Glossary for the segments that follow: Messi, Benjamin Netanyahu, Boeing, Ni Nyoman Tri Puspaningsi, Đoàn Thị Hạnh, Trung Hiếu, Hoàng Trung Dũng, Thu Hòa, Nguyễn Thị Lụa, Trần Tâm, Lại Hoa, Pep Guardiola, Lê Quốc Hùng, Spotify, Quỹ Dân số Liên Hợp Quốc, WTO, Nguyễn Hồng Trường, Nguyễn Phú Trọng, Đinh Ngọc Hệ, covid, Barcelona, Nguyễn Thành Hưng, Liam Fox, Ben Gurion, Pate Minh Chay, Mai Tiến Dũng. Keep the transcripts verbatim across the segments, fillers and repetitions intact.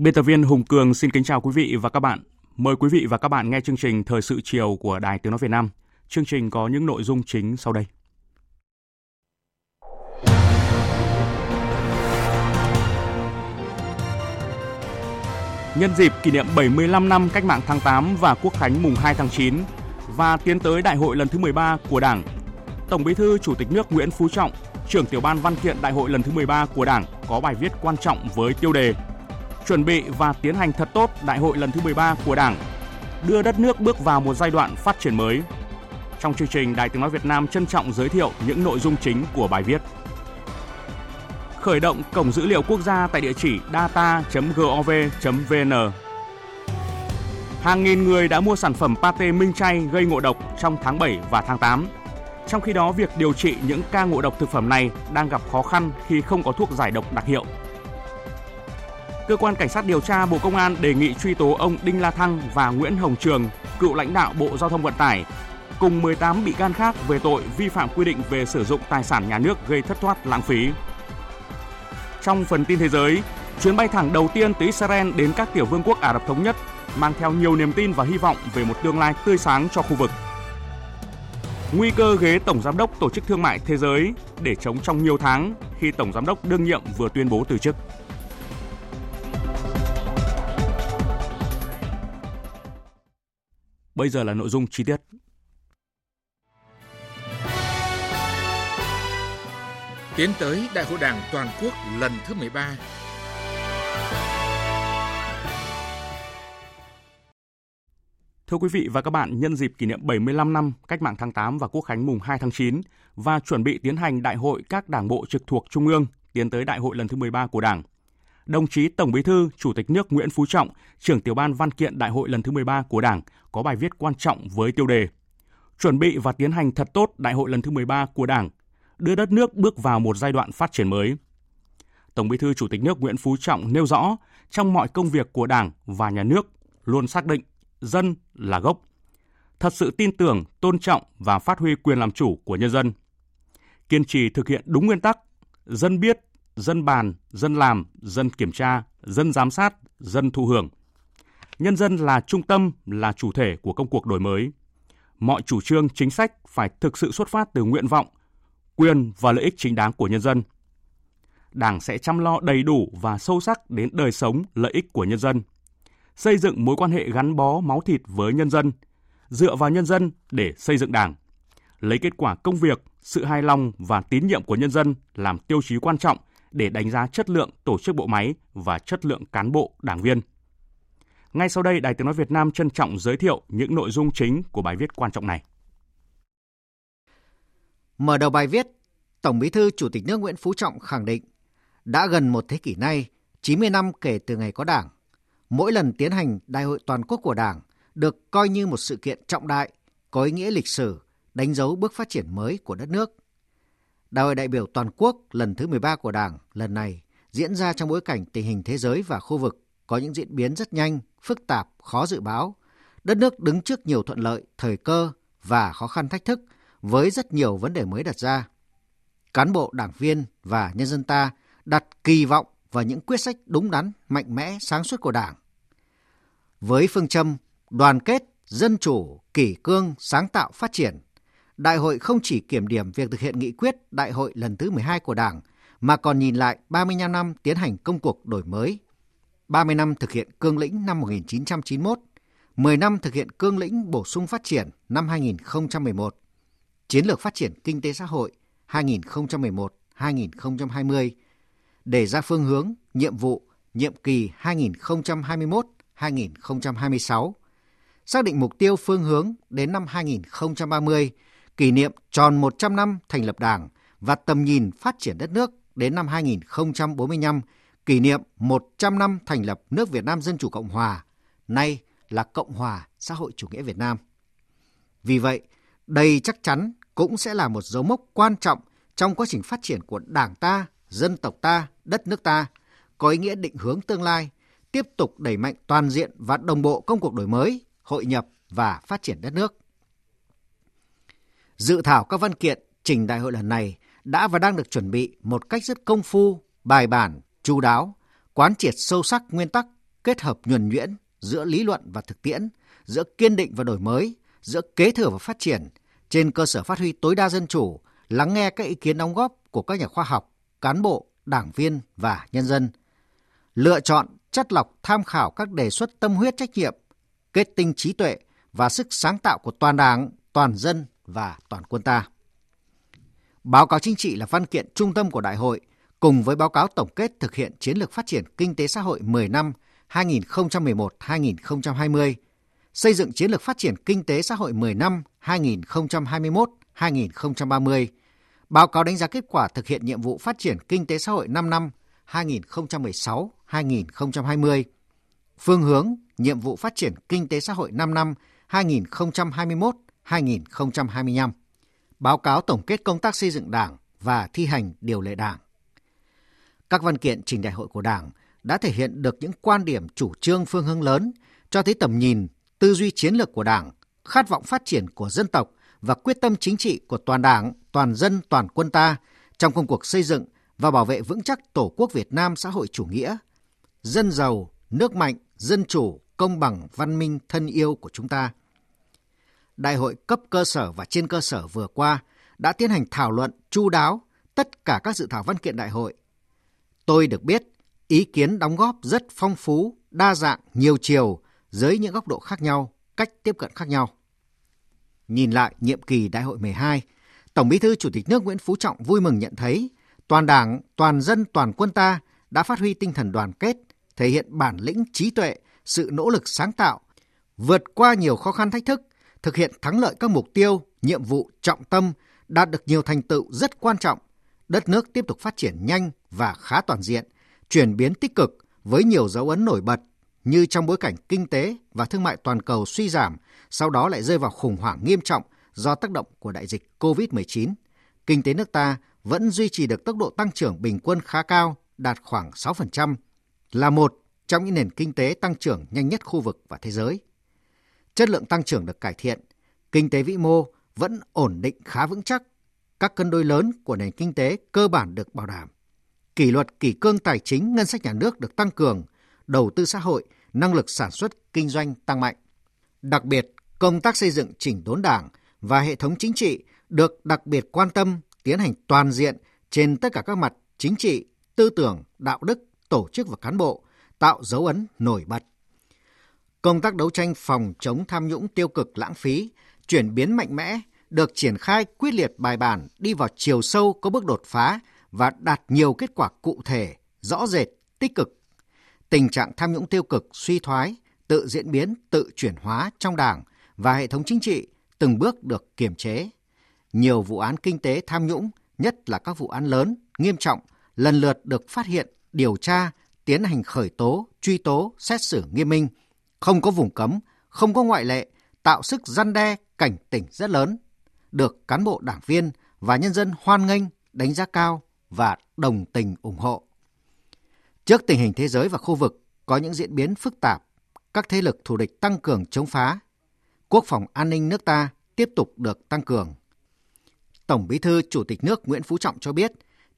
Biên tập viên Hùng Cường xin kính chào quý vị và các bạn. Mời quý vị và các bạn nghe chương trình Thời sự chiều của Đài Tiếng Nói Việt Nam. Chương trình có những nội dung chính sau đây. Nhân dịp kỷ niệm bảy mươi lăm năm Cách mạng tháng tám và Quốc khánh mùng hai tháng chín và tiến tới Đại hội lần thứ mười ba của Đảng, Tổng Bí thư Chủ tịch nước Nguyễn Phú Trọng, trưởng tiểu ban văn kiện Đại hội lần thứ mười ba của Đảng có bài viết quan trọng với tiêu đề Chuẩn bị và tiến hành thật tốt Đại hội lần thứ mười ba của Đảng, đưa đất nước bước vào một giai đoạn phát triển mới. Trong chương trình, Đài Tiếng Nói Việt Nam trân trọng giới thiệu những nội dung chính của bài viết. Khởi động Cổng Dữ liệu Quốc gia tại địa chỉ data chấm gov chấm vn. Hàng nghìn người đã mua sản phẩm Pate Minh Chay gây ngộ độc trong tháng bảy và tháng tám. Trong khi đó, việc điều trị những ca ngộ độc thực phẩm này đang gặp khó khăn khi không có thuốc giải độc đặc hiệu. Cơ quan Cảnh sát điều tra Bộ Công an đề nghị truy tố ông Đinh La Thăng và Nguyễn Hồng Trường, cựu lãnh đạo Bộ Giao thông Vận tải, cùng mười tám bị can khác về tội vi phạm quy định về sử dụng tài sản nhà nước gây thất thoát lãng phí. Trong phần tin thế giới, chuyến bay thẳng đầu tiên từ Israel đến các tiểu vương quốc Ả Rập Thống Nhất mang theo nhiều niềm tin và hy vọng về một tương lai tươi sáng cho khu vực. Nguy cơ ghế Tổng Giám đốc Tổ chức Thương mại Thế giới để trống trong nhiều tháng khi Tổng Giám đốc đương nhiệm vừa tuyên bố từ chức. Bây giờ là nội dung chi tiết. Tiến tới Đại hội Đảng toàn quốc lần thứ mười ba. Thưa quý vị và các bạn, nhân dịp kỷ niệm bảy mươi lăm năm Cách mạng tháng tám và Quốc khánh mùng hai tháng chín và chuẩn bị tiến hành đại hội các đảng bộ trực thuộc Trung ương tiến tới Đại hội lần thứ mười ba của Đảng, đồng chí Tổng Bí thư, Chủ tịch nước Nguyễn Phú Trọng, trưởng tiểu ban văn kiện Đại hội lần thứ mười ba của Đảng có bài viết quan trọng với tiêu đề Chuẩn bị và tiến hành thật tốt Đại hội lần thứ mười ba của Đảng, đưa đất nước bước vào một giai đoạn phát triển mới. Tổng Bí thư, Chủ tịch nước Nguyễn Phú Trọng nêu rõ, trong mọi công việc của Đảng và nhà nước luôn xác định dân là gốc, thật sự tin tưởng, tôn trọng và phát huy quyền làm chủ của nhân dân. Kiên trì thực hiện đúng nguyên tắc dân biết, dân bàn, dân làm, dân kiểm tra, dân giám sát, dân thụ hưởng. Nhân dân là trung tâm, là chủ thể của công cuộc đổi mới. Mọi chủ trương, chính sách phải thực sự xuất phát từ nguyện vọng, quyền và lợi ích chính đáng của nhân dân. Đảng sẽ chăm lo đầy đủ và sâu sắc đến đời sống, lợi ích của nhân dân. Xây dựng mối quan hệ gắn bó máu thịt với nhân dân, dựa vào nhân dân để xây dựng Đảng. Lấy kết quả công việc, sự hài lòng và tín nhiệm của nhân dân làm tiêu chí quan trọng để đánh giá chất lượng tổ chức bộ máy và chất lượng cán bộ, đảng viên. Ngay sau đây, Đài Tiếng Nói Việt Nam trân trọng giới thiệu những nội dung chính của bài viết quan trọng này. Mở đầu bài viết, Tổng Bí thư Chủ tịch nước Nguyễn Phú Trọng khẳng định, đã gần một thế kỷ nay, chín mươi năm kể từ ngày có Đảng, mỗi lần tiến hành Đại hội toàn quốc của Đảng được coi như một sự kiện trọng đại, có ý nghĩa lịch sử, đánh dấu bước phát triển mới của đất nước. Đại hội đại biểu toàn quốc lần thứ mười ba của Đảng lần này diễn ra trong bối cảnh tình hình thế giới và khu vực có những diễn biến rất nhanh, phức tạp, khó dự báo. Đất nước đứng trước nhiều thuận lợi, thời cơ và khó khăn thách thức với rất nhiều vấn đề mới đặt ra. Cán bộ, đảng viên và nhân dân ta đặt kỳ vọng vào những quyết sách đúng đắn, mạnh mẽ, sáng suốt của Đảng. Với phương châm đoàn kết, dân chủ, kỷ cương, sáng tạo, phát triển, Đại hội không chỉ kiểm điểm việc thực hiện nghị quyết Đại hội lần thứ mười hai của Đảng, mà còn nhìn lại ba mươi lăm năm tiến hành công cuộc đổi mới, ba mươi năm thực hiện cương lĩnh năm một nghìn chín trăm chín mươi mốt, mười năm thực hiện cương lĩnh bổ sung phát triển năm hai nghìn không trăm mười một, chiến lược phát triển kinh tế xã hội hai nghìn không trăm hai mươi, đề ra phương hướng, nhiệm vụ, nhiệm kỳ hai nghìn không trăm hai mươi mốt đến hai nghìn không trăm hai mươi sáu, xác định mục tiêu phương hướng đến năm hai nghìn không trăm ba mươi, kỷ niệm tròn một trăm năm thành lập Đảng và tầm nhìn phát triển đất nước đến năm hai nghìn không trăm bốn mươi lăm, kỷ niệm một trăm năm thành lập nước Việt Nam Dân Chủ Cộng Hòa, nay là Cộng Hòa Xã hội Chủ nghĩa Việt Nam. Vì vậy, đây chắc chắn cũng sẽ là một dấu mốc quan trọng trong quá trình phát triển của Đảng ta, dân tộc ta, đất nước ta, có ý nghĩa định hướng tương lai, tiếp tục đẩy mạnh toàn diện và đồng bộ công cuộc đổi mới, hội nhập và phát triển đất nước. Dự thảo các văn kiện trình đại hội lần này đã và đang được chuẩn bị một cách rất công phu, bài bản, chu đáo, quán triệt sâu sắc nguyên tắc, kết hợp nhuần nhuyễn giữa lý luận và thực tiễn, giữa kiên định và đổi mới, giữa kế thừa và phát triển, trên cơ sở phát huy tối đa dân chủ, lắng nghe các ý kiến đóng góp của các nhà khoa học, cán bộ, đảng viên và nhân dân. Lựa chọn, chắt lọc, tham khảo các đề xuất tâm huyết trách nhiệm, kết tinh trí tuệ và sức sáng tạo của toàn Đảng, toàn dân và toàn quân ta. Báo cáo chính trị là văn kiện trung tâm của đại hội, cùng với báo cáo tổng kết thực hiện chiến lược phát triển kinh tế xã hội mười năm hai nghìn không trăm mười một đến hai nghìn không trăm hai mươi, xây dựng chiến lược phát triển kinh tế xã hội mười năm hai nghìn không trăm hai mươi mốt đến hai nghìn không trăm ba mươi, báo cáo đánh giá kết quả thực hiện nhiệm vụ phát triển kinh tế xã hội năm năm hai nghìn không trăm mười sáu đến hai nghìn không trăm hai mươi, phương hướng nhiệm vụ phát triển kinh tế xã hội năm năm hai nghìn không trăm hai mươi mốt đến hai nghìn không trăm hai mươi lăm, báo cáo tổng kết công tác xây dựng Đảng và thi hành điều lệ Đảng. Các văn kiện trình đại hội của Đảng đã thể hiện được những quan điểm, chủ trương, phương hướng lớn, cho thấy tầm nhìn, tư duy chiến lược của Đảng, khát vọng phát triển của dân tộc và quyết tâm chính trị của toàn Đảng, toàn dân, toàn quân ta trong công cuộc xây dựng và bảo vệ vững chắc Tổ quốc Việt Nam xã hội chủ nghĩa, dân giàu, nước mạnh, dân chủ, công bằng, văn minh, thân yêu của chúng ta. Đại hội cấp cơ sở và trên cơ sở vừa qua đã tiến hành thảo luận chu đáo tất cả các dự thảo văn kiện đại hội. Tôi được biết, ý kiến đóng góp rất phong phú, đa dạng, nhiều chiều, dưới những góc độ khác nhau, cách tiếp cận khác nhau. Nhìn lại nhiệm kỳ Đại hội mười hai, Tổng Bí thư Chủ tịch nước Nguyễn Phú Trọng vui mừng nhận thấy toàn Đảng, toàn dân, toàn quân ta đã phát huy tinh thần đoàn kết, thể hiện bản lĩnh, trí tuệ, sự nỗ lực sáng tạo, vượt qua nhiều khó khăn thách thức, thực hiện thắng lợi các mục tiêu, nhiệm vụ trọng tâm, đạt được nhiều thành tựu rất quan trọng. Đất nước tiếp tục phát triển nhanh và khá toàn diện, chuyển biến tích cực với nhiều dấu ấn nổi bật như trong bối cảnh kinh tế và thương mại toàn cầu suy giảm, sau đó lại rơi vào khủng hoảng nghiêm trọng do tác động của đại dịch cô vít mười chín. Kinh tế nước ta vẫn duy trì được tốc độ tăng trưởng bình quân khá cao, đạt khoảng sáu phần trăm, là một trong những nền kinh tế tăng trưởng nhanh nhất khu vực và thế giới. Chất lượng tăng trưởng được cải thiện, kinh tế vĩ mô vẫn ổn định khá vững chắc, các cân đối lớn của nền kinh tế cơ bản được bảo đảm. Kỷ luật kỷ cương tài chính, ngân sách nhà nước được tăng cường, đầu tư xã hội, năng lực sản xuất, kinh doanh tăng mạnh. Đặc biệt, công tác xây dựng chỉnh đốn Đảng và hệ thống chính trị được đặc biệt quan tâm, tiến hành toàn diện trên tất cả các mặt chính trị, tư tưởng, đạo đức, tổ chức và cán bộ, tạo dấu ấn nổi bật. Công tác đấu tranh phòng chống tham nhũng, tiêu cực, lãng phí, chuyển biến mạnh mẽ, được triển khai quyết liệt, bài bản, đi vào chiều sâu, có bước đột phá và đạt nhiều kết quả cụ thể, rõ rệt, tích cực. Tình trạng tham nhũng, tiêu cực suy thoái, tự diễn biến, tự chuyển hóa trong Đảng và hệ thống chính trị từng bước được kiềm chế. Nhiều vụ án kinh tế tham nhũng, nhất là các vụ án lớn, nghiêm trọng, lần lượt được phát hiện, điều tra, tiến hành khởi tố, truy tố, xét xử nghiêm minh, không có vùng cấm, không có ngoại lệ, tạo sức răn đe, cảnh tỉnh rất lớn, được cán bộ, đảng viên và nhân dân hoan nghênh, đánh giá cao và đồng tình ủng hộ. Trước tình hình thế giới và khu vực có những diễn biến phức tạp, các thế lực thù địch tăng cường chống phá, quốc phòng an ninh nước ta tiếp tục được tăng cường. Tổng Bí thư Chủ tịch nước Nguyễn Phú Trọng cho biết,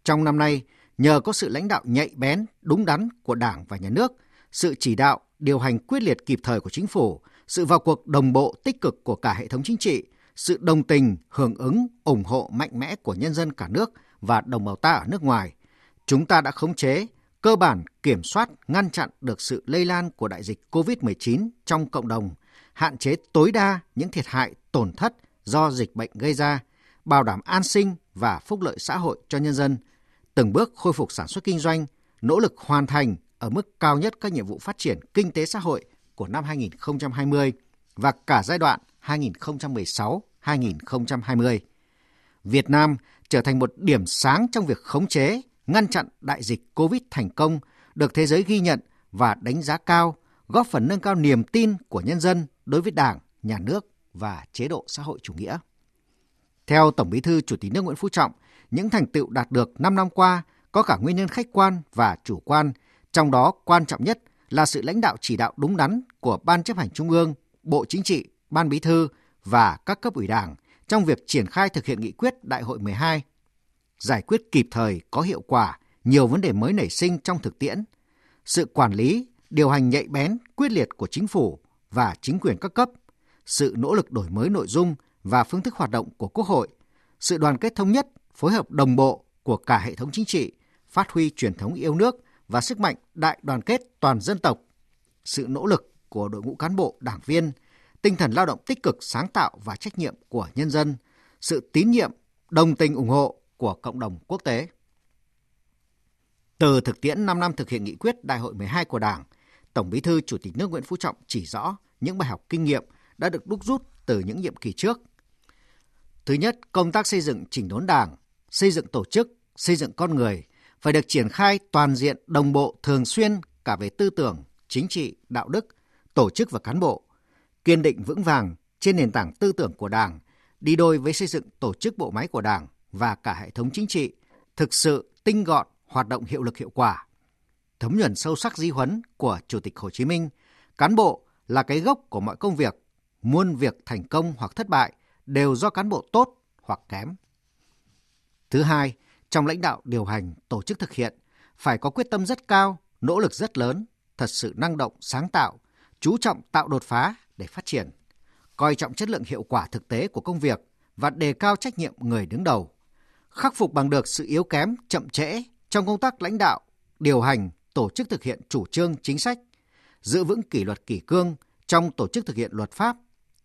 trong năm nay, nhờ có sự lãnh đạo nhạy bén, đúng đắn của Đảng và Nhà nước, sự chỉ đạo, điều hành quyết liệt kịp thời của Chính phủ, sự vào cuộc đồng bộ tích cực của cả hệ thống chính trị, sự đồng tình, hưởng ứng, ủng hộ mạnh mẽ của nhân dân cả nước và đồng bào ta ở nước ngoài, chúng ta đã khống chế, cơ bản kiểm soát, ngăn chặn được sự lây lan của đại dịch cô vít mười chín trong cộng đồng, hạn chế tối đa những thiệt hại, tổn thất do dịch bệnh gây ra, bảo đảm an sinh và phúc lợi xã hội cho nhân dân, từng bước khôi phục sản xuất kinh doanh, nỗ lực hoàn thành ở mức cao nhất các nhiệm vụ phát triển kinh tế xã hội của năm hai nghìn không trăm hai mươi và cả giai đoạn hai nghìn không trăm mười sáu đến hai nghìn không trăm hai mươi. Việt Nam trở thành một điểm sáng trong việc khống chế, ngăn chặn đại dịch Covid thành công, được thế giới ghi nhận và đánh giá cao, góp phần nâng cao niềm tin của nhân dân đối với Đảng, Nhà nước và chế độ xã hội chủ nghĩa. Theo Tổng Bí thư Chủ tịch nước Nguyễn Phú Trọng, những thành tựu đạt được năm năm qua có cả nguyên nhân khách quan và chủ quan, trong đó quan trọng nhất là sự lãnh đạo chỉ đạo đúng đắn của Ban Chấp hành Trung ương, Bộ Chính trị, Ban Bí thư và các cấp ủy Đảng trong việc triển khai thực hiện nghị quyết Đại hội mười hai, giải quyết kịp thời, có hiệu quả nhiều vấn đề mới nảy sinh trong thực tiễn, sự quản lý, điều hành nhạy bén, quyết liệt của chính phủ và chính quyền các cấp, sự nỗ lực đổi mới nội dung và phương thức hoạt động của Quốc hội, sự đoàn kết thống nhất, phối hợp đồng bộ của cả hệ thống chính trị, phát huy truyền thống yêu nước và sức mạnh đại đoàn kết toàn dân tộc, sự nỗ lực của đội ngũ cán bộ, đảng viên, tinh thần lao động tích cực, sáng tạo và trách nhiệm của nhân dân, sự tín nhiệm, đồng tình ủng hộ của cộng đồng quốc tế. Từ thực tiễn năm năm thực hiện nghị quyết Đại hội mười hai của Đảng, Tổng Bí thư Chủ tịch nước Nguyễn Phú Trọng chỉ rõ những bài học kinh nghiệm đã được đúc rút từ những nhiệm kỳ trước. Thứ nhất, công tác xây dựng chỉnh đốn Đảng, xây dựng tổ chức, xây dựng con người phải được triển khai toàn diện, đồng bộ, thường xuyên cả về tư tưởng, chính trị, đạo đức, tổ chức và cán bộ, kiên định vững vàng trên nền tảng tư tưởng của Đảng, đi đôi với xây dựng tổ chức bộ máy của Đảng và cả hệ thống chính trị, thực sự tinh gọn, hoạt động hiệu lực hiệu quả. Thấm nhuần sâu sắc di huấn của Chủ tịch Hồ Chí Minh, cán bộ là cái gốc của mọi công việc, muôn việc thành công hoặc thất bại đều do cán bộ tốt hoặc kém. Thứ hai, trong lãnh đạo điều hành, tổ chức thực hiện, phải có quyết tâm rất cao, nỗ lực rất lớn, thật sự năng động, sáng tạo, chú trọng tạo đột phá để phát triển, coi trọng chất lượng hiệu quả thực tế của công việc và đề cao trách nhiệm người đứng đầu, khắc phục bằng được sự yếu kém, chậm trễ trong công tác lãnh đạo, điều hành, tổ chức thực hiện chủ trương, chính sách, giữ vững kỷ luật kỷ cương trong tổ chức thực hiện luật pháp,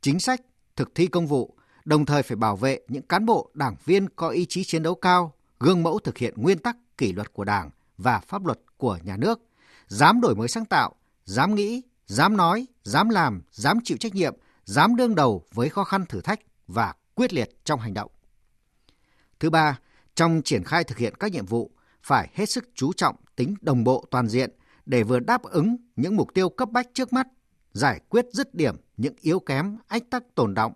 chính sách, thực thi công vụ, đồng thời phải bảo vệ những cán bộ, đảng viên có ý chí chiến đấu cao, gương mẫu thực hiện nguyên tắc kỷ luật của Đảng và pháp luật của nhà nước, dám đổi mới sáng tạo, dám nghĩ, dám nói, dám làm, dám chịu trách nhiệm, dám đương đầu với khó khăn thử thách và quyết liệt trong hành động. Thứ ba, trong triển khai thực hiện các nhiệm vụ, phải hết sức chú trọng tính đồng bộ toàn diện để vừa đáp ứng những mục tiêu cấp bách trước mắt, giải quyết dứt điểm những yếu kém, ách tắc tồn đọng,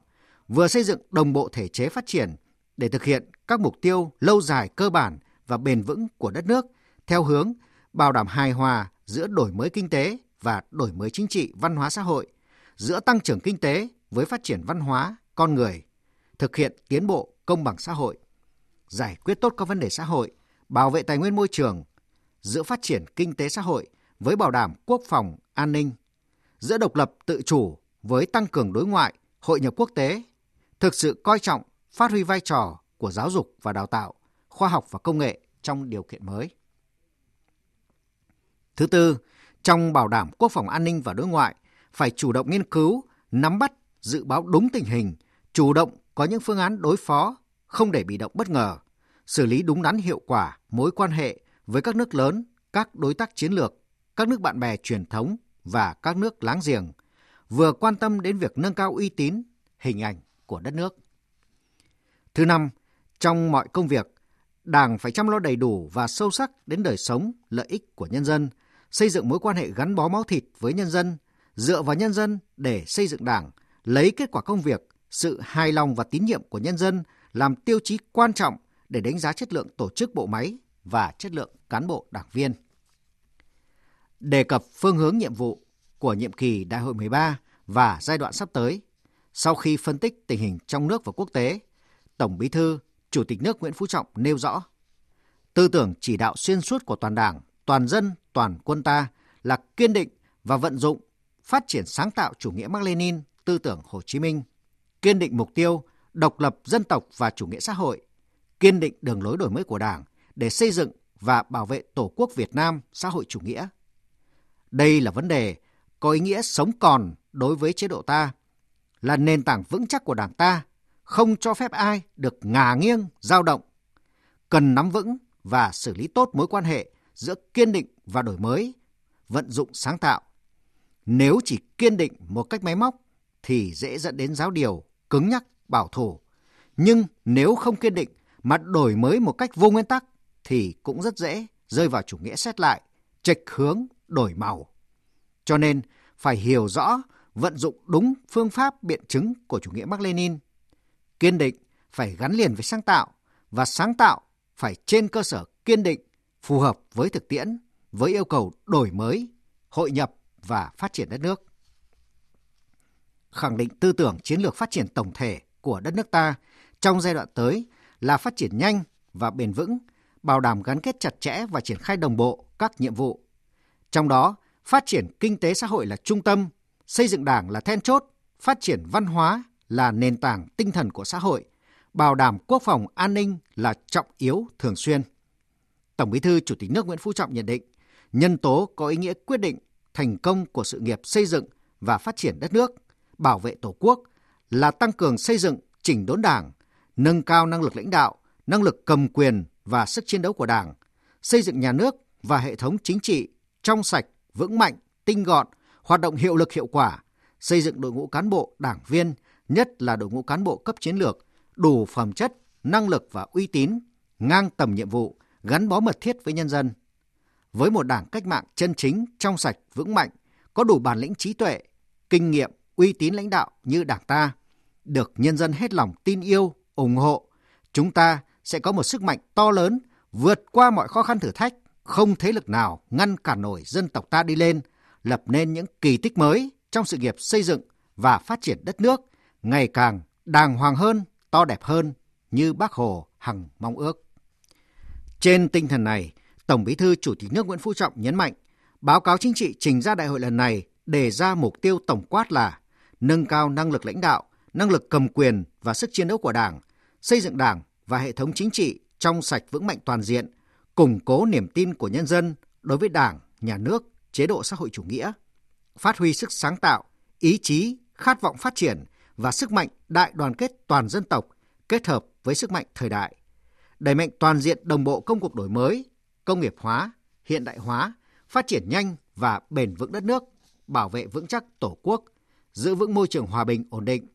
vừa xây dựng đồng bộ thể chế phát triển để thực hiện các mục tiêu lâu dài, cơ bản và bền vững của đất nước theo hướng bảo đảm hài hòa giữa đổi mới kinh tế và đổi mới chính trị, văn hóa xã hội, giữa tăng trưởng kinh tế với phát triển văn hóa, con người, thực hiện tiến bộ công bằng xã hội, giải quyết tốt các vấn đề xã hội, bảo vệ tài nguyên môi trường, giữa phát triển kinh tế xã hội với bảo đảm quốc phòng, an ninh, giữa độc lập tự chủ với tăng cường đối ngoại, hội nhập quốc tế, thực sự coi trọng, phát huy vai trò của giáo dục và đào tạo, khoa học và công nghệ trong điều kiện mới. Thứ tư, trong bảo đảm quốc phòng an ninh và đối ngoại, phải chủ động nghiên cứu, nắm bắt, dự báo đúng tình hình, chủ động có những phương án đối phó, không để bị động bất ngờ, xử lý đúng đắn hiệu quả mối quan hệ với các nước lớn, các đối tác chiến lược, các nước bạn bè truyền thống và các nước láng giềng, vừa quan tâm đến việc nâng cao uy tín, hình ảnh của đất nước. Thứ năm, trong mọi công việc, Đảng phải chăm lo đầy đủ và sâu sắc đến đời sống, lợi ích của nhân dân, xây dựng mối quan hệ gắn bó máu thịt với nhân dân, dựa vào nhân dân để xây dựng Đảng, lấy kết quả công việc, sự hài lòng và tín nhiệm của nhân dân làm tiêu chí quan trọng để đánh giá chất lượng tổ chức bộ máy và chất lượng cán bộ đảng viên. Đề cập phương hướng nhiệm vụ của nhiệm kỳ Đại hội mười ba và giai đoạn sắp tới, sau khi phân tích tình hình trong nước và quốc tế, Tổng Bí thư, Chủ tịch nước Nguyễn Phú Trọng nêu rõ, tư tưởng chỉ đạo xuyên suốt của toàn Đảng, toàn dân, toàn quân ta là kiên định và vận dụng, phát triển sáng tạo chủ nghĩa Mác Lênin, tư tưởng Hồ Chí Minh, kiên định mục tiêu độc lập dân tộc và chủ nghĩa xã hội, kiên định đường lối đổi mới của Đảng để xây dựng và bảo vệ Tổ quốc Việt Nam xã hội chủ nghĩa. Đây là vấn đề có ý nghĩa sống còn đối với chế độ ta, là nền tảng vững chắc của Đảng ta, không cho phép ai được ngả nghiêng, dao động. Cần nắm vững, và xử lý tốt mối quan hệ giữa kiên định và đổi mới, vận dụng sáng tạo. Nếu chỉ kiên định một cách máy móc thì dễ dẫn đến giáo điều, cứng nhắc, bảo thủ. Nhưng nếu không kiên định mà đổi mới một cách vô nguyên tắc thì cũng rất dễ rơi vào chủ nghĩa xét lại, chệch hướng, đổi màu. Cho nên phải hiểu rõ, vận dụng đúng phương pháp biện chứng của chủ nghĩa Mác-Lênin. Kiên định phải gắn liền với sáng tạo và sáng tạo phải trên cơ sở kiên định, phù hợp với thực tiễn, với yêu cầu đổi mới, hội nhập và phát triển đất nước. Khẳng định tư tưởng chiến lược phát triển tổng thể của đất nước ta trong giai đoạn tới là phát triển nhanh và bền vững, bảo đảm gắn kết chặt chẽ và triển khai đồng bộ các nhiệm vụ. Trong đó, phát triển kinh tế xã hội là trung tâm, xây dựng Đảng là then chốt, phát triển văn hóa là nền tảng tinh thần của xã hội, bảo đảm quốc phòng an ninh là trọng yếu thường xuyên. Tổng Bí thư Chủ tịch nước Nguyễn Phú Trọng nhận định, nhân tố có ý nghĩa quyết định thành công của sự nghiệp xây dựng và phát triển đất nước, bảo vệ Tổ quốc là tăng cường xây dựng, chỉnh đốn Đảng, nâng cao năng lực lãnh đạo, năng lực cầm quyền và sức chiến đấu của Đảng, xây dựng nhà nước và hệ thống chính trị trong sạch, vững mạnh, tinh gọn, hoạt động hiệu lực hiệu quả, xây dựng đội ngũ cán bộ, đảng viên, nhất là đội ngũ cán bộ cấp chiến lược, đủ phẩm chất, năng lực và uy tín, ngang tầm nhiệm vụ, gắn bó mật thiết với nhân dân. Với một Đảng cách mạng chân chính, trong sạch, vững mạnh, có đủ bản lĩnh trí tuệ, kinh nghiệm, uy tín lãnh đạo như Đảng ta, được nhân dân hết lòng tin yêu, ủng hộ, chúng ta sẽ có một sức mạnh to lớn, vượt qua mọi khó khăn thử thách, không thế lực nào ngăn cản nổi dân tộc ta đi lên, lập nên những kỳ tích mới trong sự nghiệp xây dựng và phát triển đất nước ngày càng đàng hoàng hơn, to đẹp hơn như Bác Hồ hằng mong ước. Trên tinh thần này, Tổng Bí thư Chủ tịch nước Nguyễn Phú Trọng nhấn mạnh, báo cáo chính trị trình ra đại hội lần này đề ra mục tiêu tổng quát là nâng cao năng lực lãnh đạo, năng lực cầm quyền và sức chiến đấu của Đảng, xây dựng Đảng và hệ thống chính trị trong sạch vững mạnh toàn diện, củng cố niềm tin của nhân dân đối với Đảng, nhà nước, chế độ xã hội chủ nghĩa, phát huy sức sáng tạo, ý chí, khát vọng phát triển và sức mạnh đại đoàn kết toàn dân tộc kết hợp với sức mạnh thời đại, đẩy mạnh toàn diện đồng bộ công cuộc đổi mới, công nghiệp hóa, hiện đại hóa, phát triển nhanh và bền vững đất nước, bảo vệ vững chắc Tổ quốc, giữ vững môi trường hòa bình ổn định,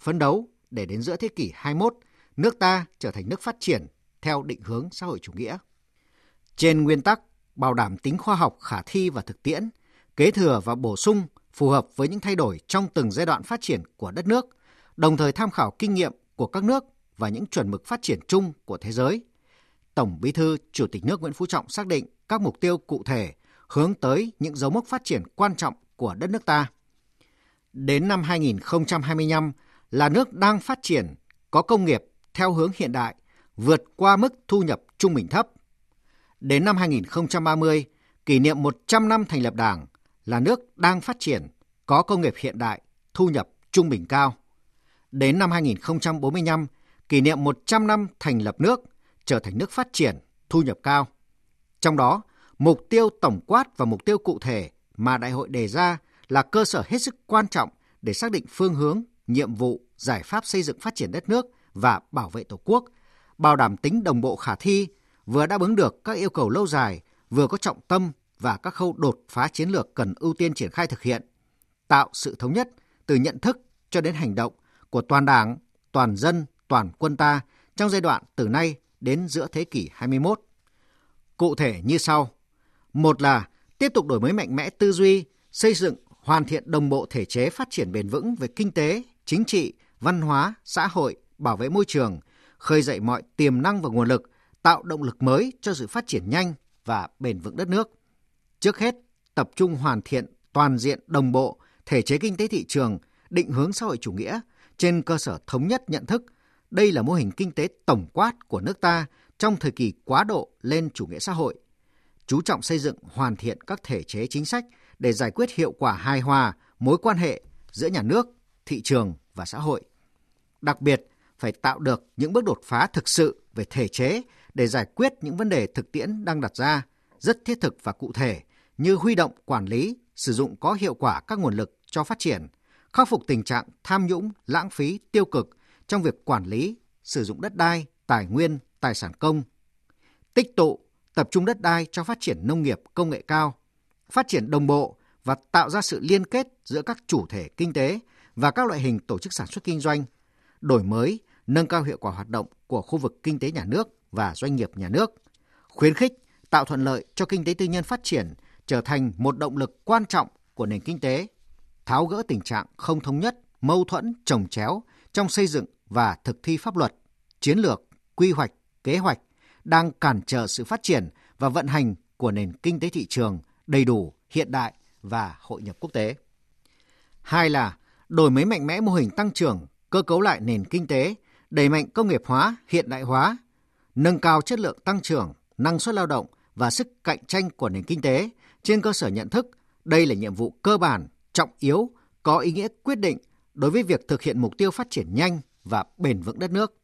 phấn đấu để đến giữa thế kỷ hai mươi mốt, nước ta trở thành nước phát triển theo định hướng xã hội chủ nghĩa. Trên nguyên tắc bảo đảm tính khoa học, khả thi và thực tiễn, kế thừa và bổ sung phù hợp với những thay đổi trong từng giai đoạn phát triển của đất nước, đồng thời tham khảo kinh nghiệm của các nước và những chuẩn mực phát triển chung của thế giới. Tổng Bí thư Chủ tịch nước Nguyễn Phú Trọng xác định các mục tiêu cụ thể hướng tới những dấu mốc phát triển quan trọng của đất nước ta. Đến năm hai nghìn không trăm hai mươi lăm là nước đang phát triển, có công nghiệp theo hướng hiện đại, vượt qua mức thu nhập trung bình thấp. Đến năm hai nghìn không trăm ba mươi, kỷ niệm một trăm năm thành lập Đảng, là nước đang phát triển, có công nghiệp hiện đại, thu nhập trung bình cao. Đến năm hai nghìn không trăm bốn mươi lăm, kỷ niệm một trăm năm thành lập nước, trở thành nước phát triển, thu nhập cao. Trong đó, mục tiêu tổng quát và mục tiêu cụ thể mà Đại hội đề ra là cơ sở hết sức quan trọng để xác định phương hướng, nhiệm vụ, giải pháp xây dựng phát triển đất nước và bảo vệ Tổ quốc, bảo đảm tính đồng bộ khả thi, vừa đáp ứng được các yêu cầu lâu dài, vừa có trọng tâm và các khâu đột phá chiến lược cần ưu tiên triển khai thực hiện, tạo sự thống nhất từ nhận thức cho đến hành động của toàn Đảng, toàn dân, toàn quân ta trong giai đoạn từ nay đến giữa thế kỷ hai mươi mốt. Cụ thể như sau. Một là tiếp tục đổi mới mạnh mẽ tư duy, xây dựng, hoàn thiện đồng bộ thể chế phát triển bền vững về kinh tế, chính trị, văn hóa, xã hội, bảo vệ môi trường, khơi dậy mọi tiềm năng và nguồn lực, tạo động lực mới cho sự phát triển nhanh và bền vững đất nước. Trước hết, tập trung hoàn thiện toàn diện đồng bộ thể chế kinh tế thị trường, định hướng xã hội chủ nghĩa trên cơ sở thống nhất nhận thức. Đây là mô hình kinh tế tổng quát của nước ta trong thời kỳ quá độ lên chủ nghĩa xã hội. Chú trọng xây dựng hoàn thiện các thể chế chính sách để giải quyết hiệu quả hài hòa mối quan hệ giữa nhà nước, thị trường và xã hội. Đặc biệt, phải tạo được những bước đột phá thực sự về thể chế để giải quyết những vấn đề thực tiễn đang đặt ra rất thiết thực và cụ thể, như huy động, quản lý, sử dụng có hiệu quả các nguồn lực cho phát triển, khắc phục tình trạng tham nhũng, lãng phí, tiêu cực trong việc quản lý, sử dụng đất đai, tài nguyên, tài sản công. tích tụ, tập trung đất đai cho phát triển nông nghiệp công nghệ cao, phát triển đồng bộ và tạo ra sự liên kết giữa các chủ thể kinh tế và các loại hình tổ chức sản xuất kinh doanh, đổi mới, nâng cao hiệu quả hoạt động của khu vực kinh tế nhà nước và doanh nghiệp nhà nước, khuyến khích, tạo thuận lợi cho kinh tế tư nhân phát triển, trở thành một động lực quan trọng của nền kinh tế, tháo gỡ tình trạng không thống nhất, mâu thuẫn, chồng chéo trong xây dựng và thực thi pháp luật, chiến lược, quy hoạch, kế hoạch đang cản trở sự phát triển và vận hành của nền kinh tế thị trường đầy đủ, hiện đại và hội nhập quốc tế. Hai là đổi mới mạnh mẽ mô hình tăng trưởng, cơ cấu lại nền kinh tế, đẩy mạnh công nghiệp hóa, hiện đại hóa, nâng cao chất lượng tăng trưởng, năng suất lao động và sức cạnh tranh của nền kinh tế trên cơ sở nhận thức đây là nhiệm vụ cơ bản, trọng yếu, có ý nghĩa quyết định đối với việc thực hiện mục tiêu phát triển nhanh và bền vững đất nước.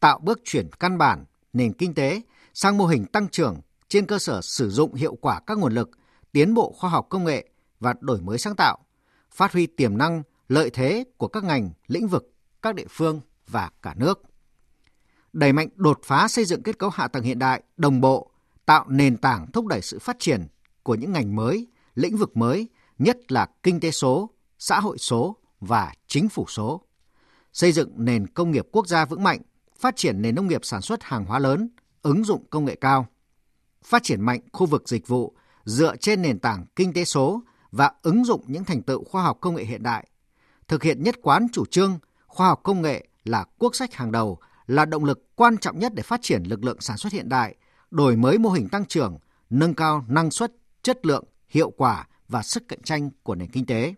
Tạo bước chuyển căn bản nền kinh tế sang mô hình tăng trưởng trên cơ sở sử dụng hiệu quả các nguồn lực, tiến bộ khoa học công nghệ và đổi mới sáng tạo, phát huy tiềm năng, lợi thế của các ngành, lĩnh vực, các địa phương và cả nước. Đẩy mạnh đột phá xây dựng kết cấu hạ tầng hiện đại, đồng bộ, tạo nền tảng thúc đẩy sự phát triển của những ngành mới, lĩnh vực mới, nhất là kinh tế số, xã hội số và chính phủ số. Xây dựng nền công nghiệp quốc gia vững mạnh, phát triển nền nông nghiệp sản xuất hàng hóa lớn, ứng dụng công nghệ cao. Phát triển mạnh khu vực dịch vụ dựa trên nền tảng kinh tế số và ứng dụng những thành tựu khoa học công nghệ hiện đại. Thực hiện nhất quán chủ trương khoa học công nghệ là quốc sách hàng đầu, là động lực quan trọng nhất để phát triển lực lượng sản xuất hiện đại, đổi mới mô hình tăng trưởng, nâng cao năng suất, chất lượng, hiệu quả và sức cạnh tranh của nền kinh tế.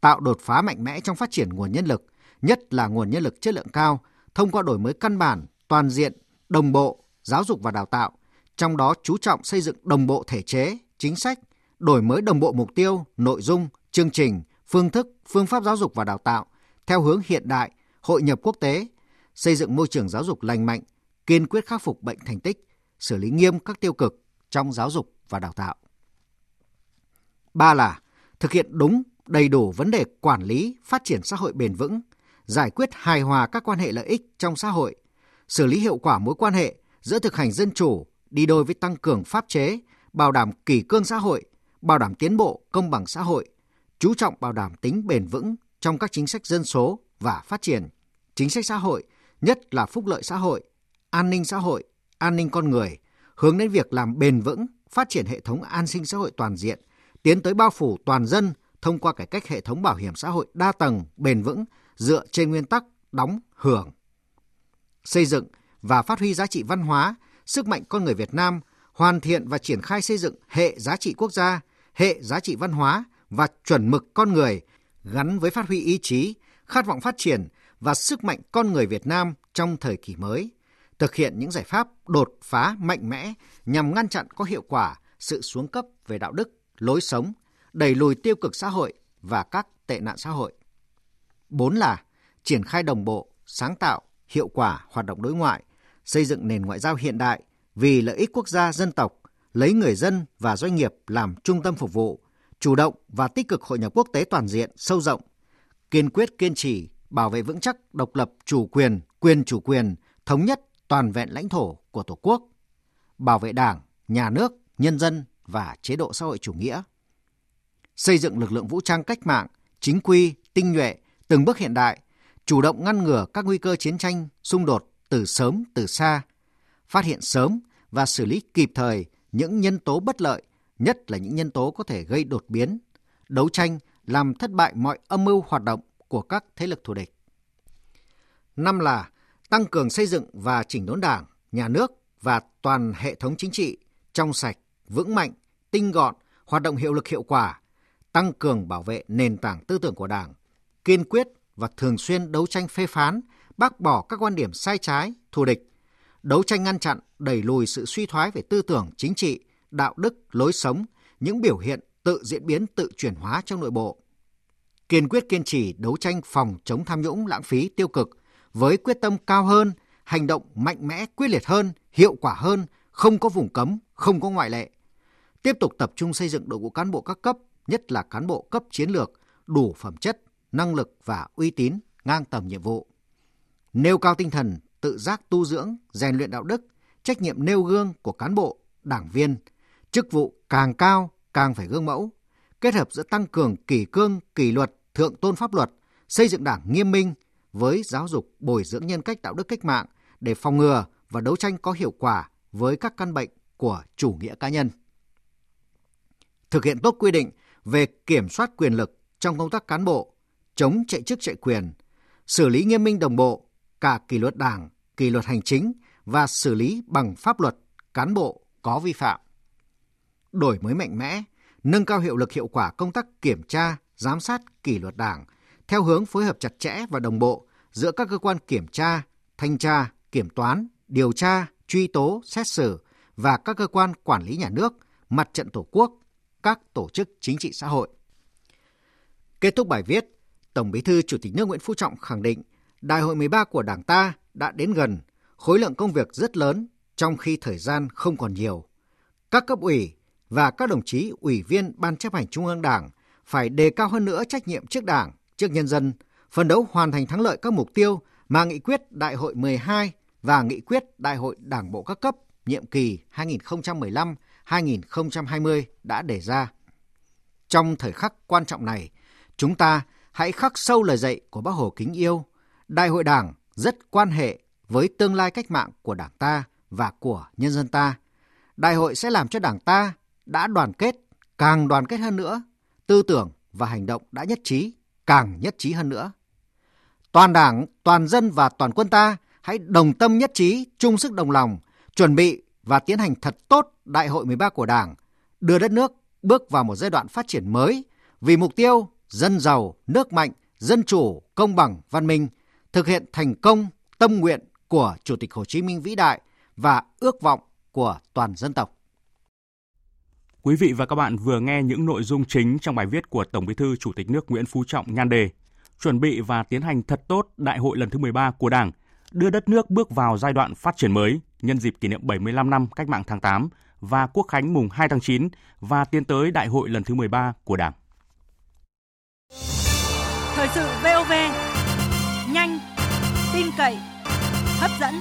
Tạo đột phá mạnh mẽ trong phát triển nguồn nhân lực, nhất là nguồn nhân lực chất lượng cao, thông qua đổi mới căn bản, toàn diện, đồng bộ, giáo dục và đào tạo, trong đó chú trọng xây dựng đồng bộ thể chế, chính sách, đổi mới đồng bộ mục tiêu, nội dung, chương trình, phương thức, phương pháp giáo dục và đào tạo, theo hướng hiện đại, hội nhập quốc tế, xây dựng môi trường giáo dục lành mạnh, kiên quyết khắc phục bệnh thành tích, xử lý nghiêm các tiêu cực trong giáo dục và đào tạo. Ba là thực hiện đúng, đầy đủ vấn đề quản lý, phát triển xã hội bền vững, giải quyết hài hòa các quan hệ lợi ích trong xã hội, xử lý hiệu quả mối quan hệ giữa thực hành dân chủ đi đôi với tăng cường pháp chế, bảo đảm kỷ cương xã hội, bảo đảm tiến bộ, công bằng xã hội, chú trọng bảo đảm tính bền vững trong các chính sách dân số và phát triển, chính sách xã hội, nhất là phúc lợi xã hội, an ninh xã hội, an ninh con người, hướng đến việc làm bền vững, phát triển hệ thống an sinh xã hội toàn diện, tiến tới bao phủ toàn dân thông qua cải cách hệ thống bảo hiểm xã hội đa tầng, bền vững, dựa trên nguyên tắc đóng hưởng. Xây dựng và phát huy giá trị văn hóa, sức mạnh con người Việt Nam, hoàn thiện và triển khai xây dựng hệ giá trị quốc gia, hệ giá trị văn hóa và chuẩn mực con người gắn với phát huy ý chí, khát vọng phát triển và sức mạnh con người Việt Nam trong thời kỳ mới, thực hiện những giải pháp đột phá mạnh mẽ nhằm ngăn chặn có hiệu quả sự xuống cấp về đạo đức, lối sống, đẩy lùi tiêu cực xã hội và các tệ nạn xã hội. Bốn là triển khai đồng bộ, sáng tạo, hiệu quả hoạt động đối ngoại, xây dựng nền ngoại giao hiện đại vì lợi ích quốc gia dân tộc, lấy người dân và doanh nghiệp làm trung tâm phục vụ, chủ động và tích cực hội nhập quốc tế toàn diện, sâu rộng, kiên quyết kiên trì, bảo vệ vững chắc độc lập chủ quyền, quyền chủ quyền, thống nhất toàn vẹn lãnh thổ của Tổ quốc, bảo vệ Đảng, nhà nước, nhân dân và chế độ xã hội chủ nghĩa. Xây dựng lực lượng vũ trang cách mạng, chính quy, tinh nhuệ, từng bước hiện đại, chủ động ngăn ngừa các nguy cơ chiến tranh, xung đột từ sớm từ xa, phát hiện sớm và xử lý kịp thời những nhân tố bất lợi, nhất là những nhân tố có thể gây đột biến, đấu tranh làm thất bại mọi âm mưu hoạt động của các thế lực thù địch. Năm là tăng cường xây dựng và chỉnh đốn Đảng, nhà nước và toàn hệ thống chính trị trong sạch, vững mạnh, tinh gọn, hoạt động hiệu lực hiệu quả, tăng cường bảo vệ nền tảng tư tưởng của Đảng, kiên quyết và thường xuyên đấu tranh phê phán, bác bỏ các quan điểm sai trái, thù địch, đấu tranh ngăn chặn, đẩy lùi sự suy thoái về tư tưởng chính trị, đạo đức, lối sống, những biểu hiện tự diễn biến, tự chuyển hóa trong nội bộ. Kiên quyết kiên trì đấu tranh phòng chống tham nhũng, lãng phí, tiêu cực với quyết tâm cao hơn, hành động mạnh mẽ, quyết liệt hơn, hiệu quả hơn, không có vùng cấm, không có ngoại lệ. Tiếp tục tập trung xây dựng đội ngũ cán bộ các cấp, nhất là cán bộ cấp chiến lược, đủ phẩm chất, năng lực và uy tín, ngang tầm nhiệm vụ. Nêu cao tinh thần tự giác tu dưỡng, rèn luyện đạo đức, trách nhiệm nêu gương của cán bộ, đảng viên. Chức vụ càng cao càng phải gương mẫu, kết hợp giữa tăng cường kỷ cương, kỷ luật, thượng tôn pháp luật, xây dựng đảng nghiêm minh với giáo dục bồi dưỡng nhân cách đạo đức cách mạng để phòng ngừa và đấu tranh có hiệu quả với các căn bệnh của chủ nghĩa cá nhân. Thực hiện tốt quy định về kiểm soát quyền lực trong công tác cán bộ, chống chạy chức chạy quyền, xử lý nghiêm minh đồng bộ cả kỷ luật đảng, kỷ luật hành chính và xử lý bằng pháp luật cán bộ có vi phạm. Đổi mới mạnh mẽ, nâng cao hiệu lực hiệu quả công tác kiểm tra, giám sát kỷ luật đảng theo hướng phối hợp chặt chẽ và đồng bộ giữa các cơ quan kiểm tra, thanh tra, kiểm toán, điều tra, truy tố, xét xử và các cơ quan quản lý nhà nước, mặt trận tổ quốc, các tổ chức chính trị xã hội. Kết thúc bài viết, Tổng Bí thư Chủ tịch nước Nguyễn Phú Trọng khẳng định Đại hội mười ba của Đảng ta đã đến gần, khối lượng công việc rất lớn trong khi thời gian không còn nhiều. Các cấp ủy và các đồng chí ủy viên Ban chấp hành Trung ương Đảng phải đề cao hơn nữa trách nhiệm trước Đảng, trước nhân dân, phấn đấu hoàn thành thắng lợi các mục tiêu mà nghị quyết Đại hội mười hai và nghị quyết Đại hội Đảng bộ các cấp nhiệm kỳ hai nghìn không trăm mười lăm đến hai nghìn không trăm hai mươi đã đề ra. Trong thời khắc quan trọng này, chúng ta hãy khắc sâu lời dạy của Bác Hồ kính yêu. Đại hội Đảng rất quan hệ với tương lai cách mạng của Đảng ta và của nhân dân ta. Đại hội sẽ làm cho Đảng ta đã đoàn kết, càng đoàn kết hơn nữa, tư tưởng và hành động đã nhất trí, càng nhất trí hơn nữa. Toàn Đảng, toàn dân và toàn quân ta hãy đồng tâm nhất trí, chung sức đồng lòng, chuẩn bị và tiến hành thật tốt Đại hội mười ba của Đảng, đưa đất nước bước vào một giai đoạn phát triển mới vì mục tiêu dân giàu, nước mạnh, dân chủ, công bằng, văn minh, thực hiện thành công tâm nguyện của Chủ tịch Hồ Chí Minh vĩ đại và ước vọng của toàn dân tộc. Quý vị và các bạn vừa nghe những nội dung chính trong bài viết của Tổng Bí thư Chủ tịch nước Nguyễn Phú Trọng nhan đề Chuẩn bị và tiến hành thật tốt Đại hội lần thứ mười ba của Đảng, đưa đất nước bước vào giai đoạn phát triển mới nhân dịp kỷ niệm bảy mươi lăm năm Cách mạng tháng tám và Quốc khánh mùng hai tháng chín và tiến tới Đại hội lần thứ mười ba của Đảng. Thời sự vê o vê, nhanh, tin cậy, hấp dẫn.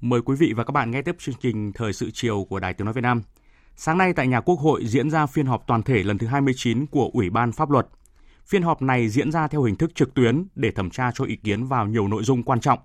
Mời quý vị và các bạn nghe tiếp chương trình Thời sự chiều của Đài Tiếng nói Việt Nam. Sáng nay tại nhà Quốc hội diễn ra phiên họp toàn thể lần thứ hai mươi chín của Ủy ban Pháp luật. Phiên họp này diễn ra theo hình thức trực tuyến để thẩm tra cho ý kiến vào nhiều nội dung quan trọng.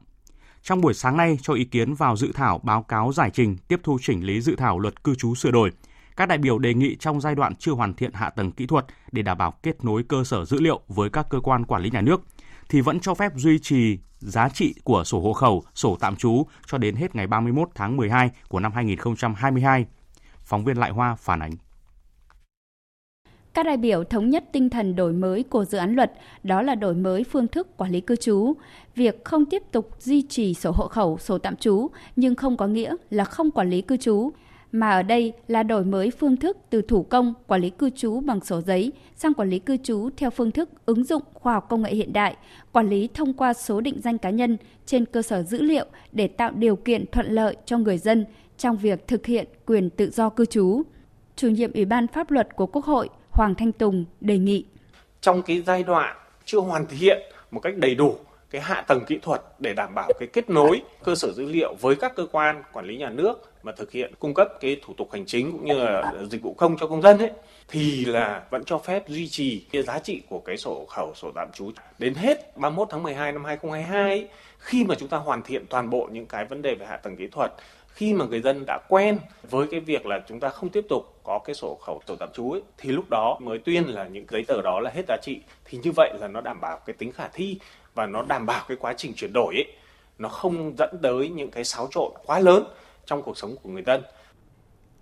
Trong buổi sáng nay cho ý kiến vào dự thảo báo cáo giải trình tiếp thu chỉnh lý dự thảo Luật Cư trú sửa đổi. Các đại biểu đề nghị trong giai đoạn chưa hoàn thiện hạ tầng kỹ thuật để đảm bảo kết nối cơ sở dữ liệu với các cơ quan quản lý nhà nước thì vẫn cho phép duy trì giá trị của sổ hộ khẩu, sổ tạm trú cho đến hết ngày ba mươi mốt tháng mười hai của năm hai nghìn không trăm hai mươi hai. Phóng viên Lại Hoa phản ánh. Các đại biểu thống nhất tinh thần đổi mới của dự án luật, đó là đổi mới phương thức quản lý cư trú. Việc không tiếp tục duy trì sổ hộ khẩu, sổ tạm trú nhưng không có nghĩa là không quản lý cư trú, mà ở đây là đổi mới phương thức từ thủ công quản lý cư trú bằng sổ giấy sang quản lý cư trú theo phương thức ứng dụng khoa học công nghệ hiện đại, quản lý thông qua số định danh cá nhân trên cơ sở dữ liệu để tạo điều kiện thuận lợi cho người dân trong việc thực hiện quyền tự do cư trú. Chủ nhiệm Ủy ban Pháp luật của Quốc hội Hoàng Thanh Tùng đề nghị trong cái giai đoạn chưa hoàn thiện một cách đầy đủ cái hạ tầng kỹ thuật để đảm bảo cái kết nối cơ sở dữ liệu với các cơ quan quản lý nhà nước mà thực hiện cung cấp cái thủ tục hành chính cũng như là dịch vụ công cho công dân ấy, thì là vẫn cho phép duy trì cái giá trị của cái sổ hộ khẩu, sổ tạm trú đến hết ba mươi mốt tháng mười hai năm hai nghìn không trăm hai mươi hai ấy, khi mà chúng ta hoàn thiện toàn bộ những cái vấn đề về hạ tầng kỹ thuật, khi mà người dân đã quen với cái việc là chúng ta không tiếp tục có cái sổ hộ khẩu, sổ tạm trú ấy, thì lúc đó mới tuyên là những giấy tờ đó là hết giá trị, thì như vậy là nó đảm bảo cái tính khả thi và nó đảm bảo cái quá trình chuyển đổi ấy, nó không dẫn tới những cái xáo trộn quá lớn trong cuộc sống của người dân.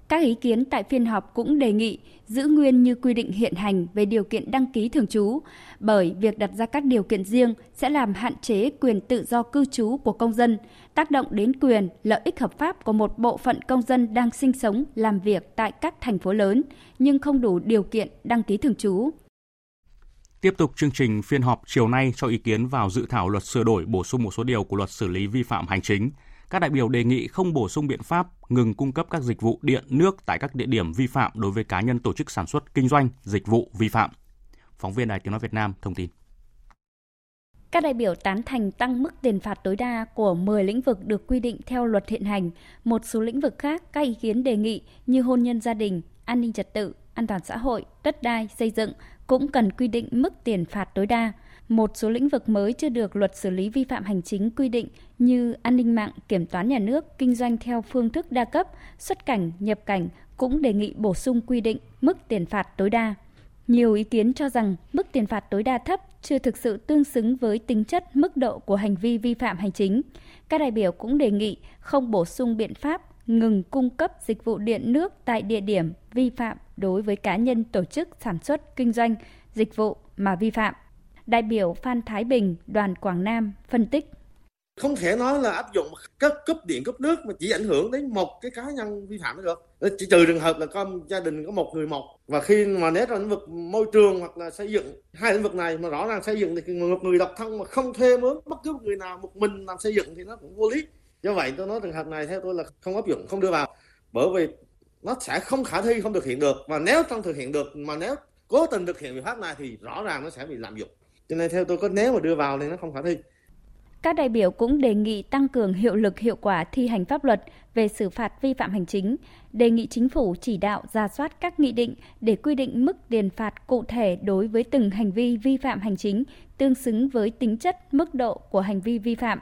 Các ý kiến tại phiên họp cũng đề nghị giữ nguyên như quy định hiện hành về điều kiện đăng ký thường trú, bởi việc đặt ra các điều kiện riêng sẽ làm hạn chế quyền tự do cư trú của công dân, tác động đến quyền, lợi ích hợp pháp của một bộ phận công dân đang sinh sống, làm việc tại các thành phố lớn nhưng không đủ điều kiện đăng ký thường trú. Tiếp tục chương trình phiên họp chiều nay cho ý kiến vào dự thảo luật sửa đổi bổ sung một số điều của luật xử lý vi phạm hành chính. Các đại biểu đề nghị không bổ sung biện pháp ngừng cung cấp các dịch vụ điện, nước tại các địa điểm vi phạm đối với cá nhân tổ chức sản xuất, kinh doanh, dịch vụ vi phạm. Phóng viên Đài Tiếng nói Việt Nam thông tin. Các đại biểu tán thành tăng mức tiền phạt tối đa của mười lĩnh vực được quy định theo luật hiện hành. Một số lĩnh vực khác, các ý kiến đề nghị như hôn nhân gia đình, an ninh trật tự, an toàn xã hội, đất đai, xây dựng cũng cần quy định mức tiền phạt tối đa. Một số lĩnh vực mới chưa được luật xử lý vi phạm hành chính quy định như an ninh mạng, kiểm toán nhà nước, kinh doanh theo phương thức đa cấp, xuất cảnh, nhập cảnh cũng đề nghị bổ sung quy định mức tiền phạt tối đa. Nhiều ý kiến cho rằng mức tiền phạt tối đa thấp chưa thực sự tương xứng với tính chất, mức độ của hành vi vi phạm hành chính. Các đại biểu cũng đề nghị không bổ sung biện pháp ngừng cung cấp dịch vụ điện nước tại địa điểm vi phạm đối với cá nhân, tổ chức sản xuất, kinh doanh, dịch vụ mà vi phạm. Đại biểu Phan Thái Bình, Đoàn Quảng Nam phân tích. Không thể nói là áp dụng các cấp điện, cấp nước mà chỉ ảnh hưởng đến một cái cá nhân vi phạm được. Chỉ trừ trường hợp là con gia đình có một người một. Và khi mà nét trong lĩnh vực môi trường hoặc là xây dựng, hai lĩnh vực này mà rõ ràng xây dựng thì một người độc thân mà không thuê mướn bất cứ người nào một mình làm xây dựng thì nó cũng vô lý. Do vậy tôi nói trường hợp này theo tôi là không áp dụng, không đưa vào. Bởi vì nó sẽ không khả thi, không thực hiện được. Và nếu trong thực hiện được, mà nếu cố tình thực hiện biện pháp này thì rõ ràng nó sẽ bị lạm dụng. Cho nên theo tôi có nếu mà đưa vào thì nó không khả thi. Các đại biểu cũng đề nghị tăng cường hiệu lực hiệu quả thi hành pháp luật về xử phạt vi phạm hành chính, đề nghị chính phủ chỉ đạo rà soát các nghị định để quy định mức tiền phạt cụ thể đối với từng hành vi vi phạm hành chính tương xứng với tính chất, mức độ của hành vi vi phạm.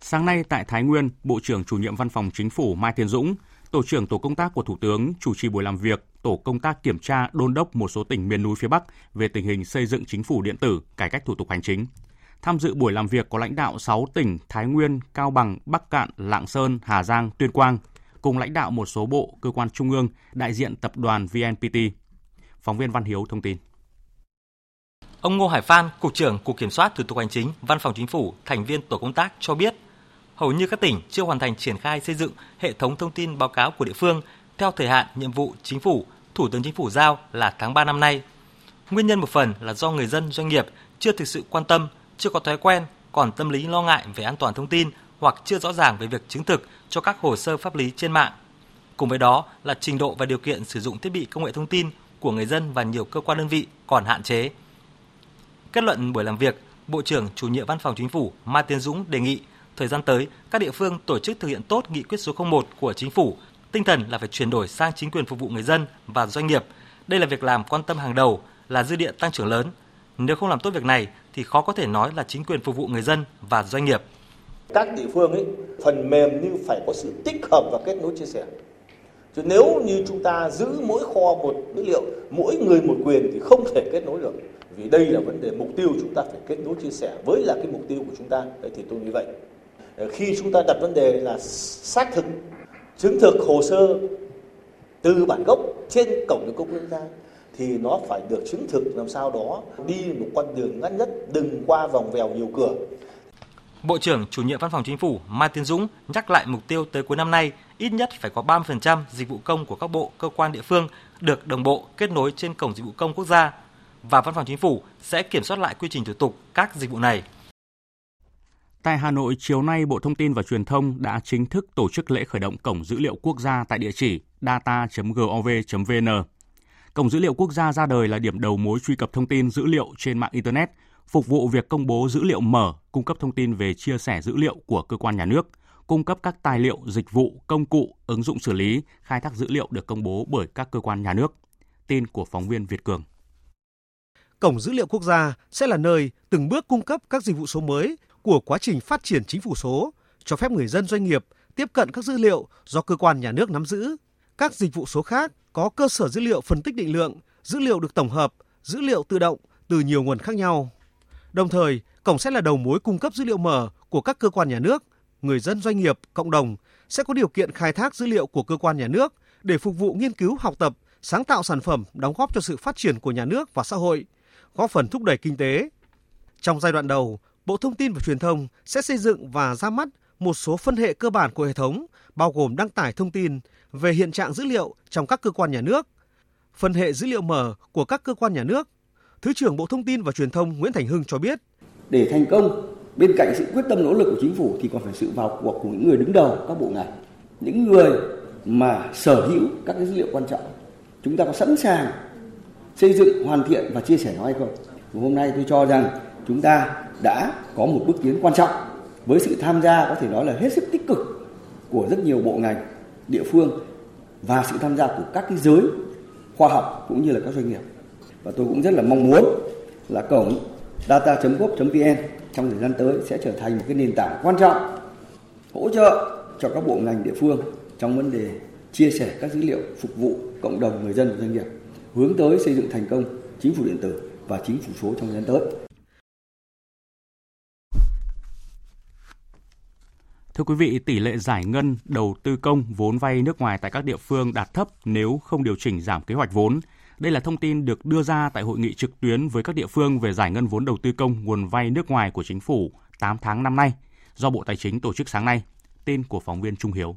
Sáng nay tại Thái Nguyên, Bộ trưởng Chủ nhiệm Văn phòng Chính phủ Mai Tiến Dũng, Tổ trưởng Tổ công tác của Thủ tướng chủ trì buổi làm việc Tổ công tác kiểm tra đôn đốc một số tỉnh miền núi phía Bắc về tình hình xây dựng chính phủ điện tử, cải cách thủ tục hành chính. Tham dự buổi làm việc có lãnh đạo sáu tỉnh Thái Nguyên, Cao Bằng, Bắc Cạn, Lạng Sơn, Hà Giang, Tuyên Quang, cùng lãnh đạo một số bộ, cơ quan trung ương, đại diện tập đoàn vê en pê tê. Phóng viên Văn Hiếu thông tin. Ông Ngô Hải Phan, Cục trưởng Cục Kiểm soát Thủ tục Hành chính, Văn phòng Chính phủ, thành viên Tổ công tác cho biết, hầu như các tỉnh chưa hoàn thành triển khai xây dựng hệ thống thông tin báo cáo của địa phương theo thời hạn nhiệm vụ Chính phủ, Thủ tướng Chính phủ giao là tháng ba năm nay. Nguyên nhân một phần là do người dân, doanh nghiệp chưa thực sự quan tâm, chưa có thói quen, còn tâm lý lo ngại về an toàn thông tin hoặc chưa rõ ràng về việc chứng thực cho các hồ sơ pháp lý trên mạng. Cùng với đó là trình độ và điều kiện sử dụng thiết bị công nghệ thông tin của người dân và nhiều cơ quan đơn vị còn hạn chế. Kết luận buổi làm việc, Bộ trưởng Chủ nhiệm Văn phòng Chính phủ Mai Tiến Dũng đề nghị thời gian tới các địa phương tổ chức thực hiện tốt nghị quyết số không một của Chính phủ, tinh thần là phải chuyển đổi sang chính quyền phục vụ người dân và doanh nghiệp. Đây là việc làm quan tâm hàng đầu, là dư địa tăng trưởng lớn. Nếu không làm tốt việc này thì khó có thể nói là chính quyền phục vụ người dân và doanh nghiệp. Các địa phương ấy, phần mềm như phải có sự tích hợp và kết nối chia sẻ. Chứ nếu như chúng ta giữ mỗi kho một dữ liệu, mỗi người một quyền thì không thể kết nối được. Vì đây là vấn đề mục tiêu chúng ta phải kết nối chia sẻ với là cái mục tiêu của chúng ta. Vậy thì tôi nghĩ vậy. Khi chúng ta đặt vấn đề là xác thực, chứng thực hồ sơ từ bản gốc trên cổng dịch vụ công quốc gia thì nó phải được chứng thực làm sao đó đi một con đường ngắn nhất, đừng qua vòng vèo nhiều cửa. Bộ trưởng Chủ nhiệm Văn phòng Chính phủ Mai Tiến Dũng nhắc lại mục tiêu tới cuối năm nay ít nhất phải có ba mươi phần trăm dịch vụ công của các bộ, cơ quan địa phương được đồng bộ kết nối trên cổng dịch vụ công quốc gia và Văn phòng Chính phủ sẽ kiểm soát lại quy trình thủ tục các dịch vụ này. Tại Hà Nội, chiều nay, Bộ Thông tin và Truyền thông đã chính thức tổ chức lễ khởi động Cổng Dữ liệu Quốc gia tại địa chỉ data chấm gov chấm vn. Cổng Dữ liệu Quốc gia ra đời là điểm đầu mối truy cập thông tin dữ liệu trên mạng Internet, phục vụ việc công bố dữ liệu mở, cung cấp thông tin về chia sẻ dữ liệu của cơ quan nhà nước, cung cấp các tài liệu, dịch vụ, công cụ, ứng dụng xử lý, khai thác dữ liệu được công bố bởi các cơ quan nhà nước. Tin của phóng viên Việt Cường. Cổng Dữ liệu Quốc gia sẽ là nơi từng bước cung cấp các dịch vụ số mới của quá trình phát triển chính phủ số, cho phép người dân doanh nghiệp tiếp cận các dữ liệu do cơ quan nhà nước nắm giữ. Các dịch vụ số khác có cơ sở dữ liệu phân tích định lượng, dữ liệu được tổng hợp, dữ liệu tự động từ nhiều nguồn khác nhau. Đồng thời, cổng sẽ là đầu mối cung cấp dữ liệu mở của các cơ quan nhà nước, người dân doanh nghiệp, cộng đồng sẽ có điều kiện khai thác dữ liệu của cơ quan nhà nước để phục vụ nghiên cứu, học tập, sáng tạo sản phẩm đóng góp cho sự phát triển của nhà nước và xã hội, góp phần thúc đẩy kinh tế. Trong giai đoạn đầu, Bộ Thông tin và Truyền thông sẽ xây dựng và ra mắt một số phân hệ cơ bản của hệ thống, bao gồm đăng tải thông tin về hiện trạng dữ liệu trong các cơ quan nhà nước, phân hệ dữ liệu mở của các cơ quan nhà nước. Thứ trưởng Bộ Thông tin và Truyền thông Nguyễn Thành Hưng cho biết. Để thành công, bên cạnh sự quyết tâm nỗ lực của chính phủ thì còn phải sự vào cuộc của những người đứng đầu các bộ ngành, những người mà sở hữu các cái dữ liệu quan trọng. Chúng ta có sẵn sàng xây dựng, hoàn thiện và chia sẻ nó hay không? Và hôm nay tôi cho rằng chúng ta đã có một bước tiến quan trọng với sự tham gia có thể nói là hết sức tích cực của rất nhiều bộ ngành, địa phương và sự tham gia của các cái giới khoa học cũng như là các doanh nghiệp. Và tôi cũng rất là mong muốn là cổng data chấm gov chấm vn trong thời gian tới sẽ trở thành một cái nền tảng quan trọng hỗ trợ cho các bộ ngành địa phương trong vấn đề chia sẻ các dữ liệu phục vụ cộng đồng người dân và doanh nghiệp, hướng tới xây dựng thành công chính phủ điện tử và chính phủ số trong thời gian tới. Thưa quý vị, tỷ lệ giải ngân đầu tư công vốn vay nước ngoài tại các địa phương đạt thấp nếu không điều chỉnh giảm kế hoạch vốn. Đây là thông tin được đưa ra tại hội nghị trực tuyến với các địa phương về giải ngân vốn đầu tư công nguồn vay nước ngoài của chính phủ tám tháng năm nay do Bộ Tài chính tổ chức sáng nay. Tin của phóng viên Trung Hiếu.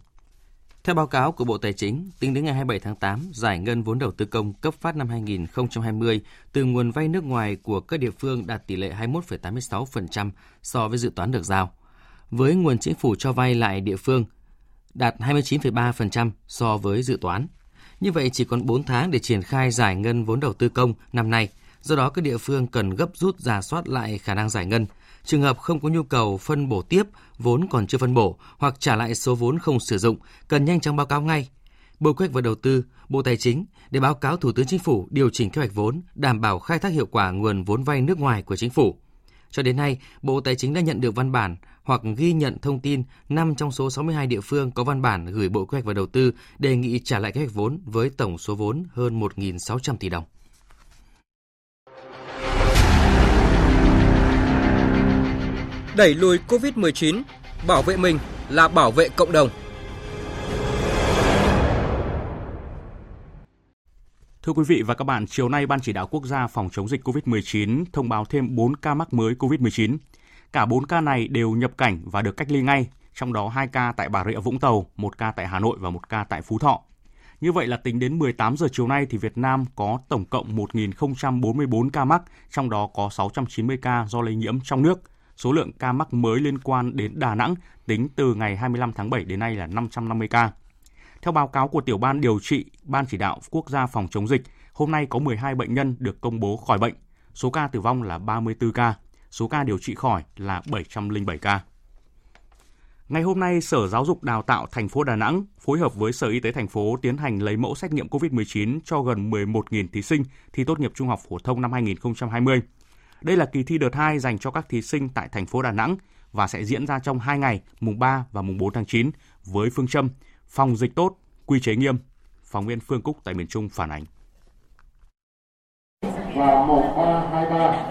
Theo báo cáo của Bộ Tài chính, tính đến ngày hai mươi bảy tháng tám, giải ngân vốn đầu tư công cấp phát năm hai không hai không từ nguồn vay nước ngoài của các địa phương đạt tỷ lệ hai mươi mốt phẩy tám mươi sáu phần trăm so với dự toán được giao. Với nguồn chính phủ cho vay lại địa phương đạt hai mươi chín phẩy ba phần trăm so với dự toán. Như vậy chỉ còn bốn tháng để triển khai giải ngân vốn đầu tư công năm nay, do đó các địa phương cần gấp rút rà soát lại khả năng giải ngân. Trường hợp không có nhu cầu phân bổ tiếp vốn còn chưa phân bổ hoặc trả lại số vốn không sử dụng, cần nhanh chóng báo cáo ngay Bộ Kế hoạch và Đầu tư, Bộ Tài chính để báo cáo Thủ tướng Chính phủ điều chỉnh kế hoạch vốn, đảm bảo khai thác hiệu quả nguồn vốn vay nước ngoài của chính phủ. Cho đến nay, Bộ Tài chính đã nhận được văn bản hoặc ghi nhận thông tin năm trong số sáu mươi hai địa phương có văn bản gửi Bộ Kế hoạch và Đầu tư đề nghị trả lại kế hoạch vốn với tổng số vốn hơn một nghìn sáu trăm tỷ đồng. Đẩy lùi covid mười chín, bảo vệ mình là bảo vệ cộng đồng. Thưa quý vị và các bạn, chiều nay Ban Chỉ đạo Quốc gia phòng chống dịch covid mười chín thông báo thêm bốn ca mắc mới covid mười chín. Cả bốn ca này đều nhập cảnh và được cách ly ngay, trong đó hai ca tại Bà Rịa Vũng Tàu, một ca tại Hà Nội và một ca tại Phú Thọ. Như vậy là tính đến mười tám giờ chiều nay thì Việt Nam có tổng cộng một nghìn không trăm bốn mươi bốn ca mắc, trong đó có sáu trăm chín mươi ca do lây nhiễm trong nước. Số lượng ca mắc mới liên quan đến Đà Nẵng tính từ ngày hai mươi lăm tháng bảy đến nay là năm trăm năm mươi ca. Theo báo cáo của Tiểu ban điều trị Ban Chỉ đạo Quốc gia phòng chống dịch, hôm nay có mười hai bệnh nhân được công bố khỏi bệnh. Số ca tử vong là ba mươi tư ca, số ca điều trị khỏi là bảy trăm lẻ bảy ca. Ngày hôm nay, Sở Giáo dục Đào tạo thành phố Đà Nẵng phối hợp với Sở Y tế thành phố tiến hành lấy mẫu xét nghiệm covid mười chín cho gần mười một nghìn thí sinh thi tốt nghiệp trung học phổ thông năm hai không hai không. Đây là kỳ thi đợt hai dành cho các thí sinh tại thành phố Đà Nẵng và sẽ diễn ra trong hai ngày, mùng ba và mùng bốn tháng chín với phương châm phòng dịch tốt, quy chế nghiêm. Phóng viên Phương Cúc tại miền Trung phản ánh. Và một ba hai ba.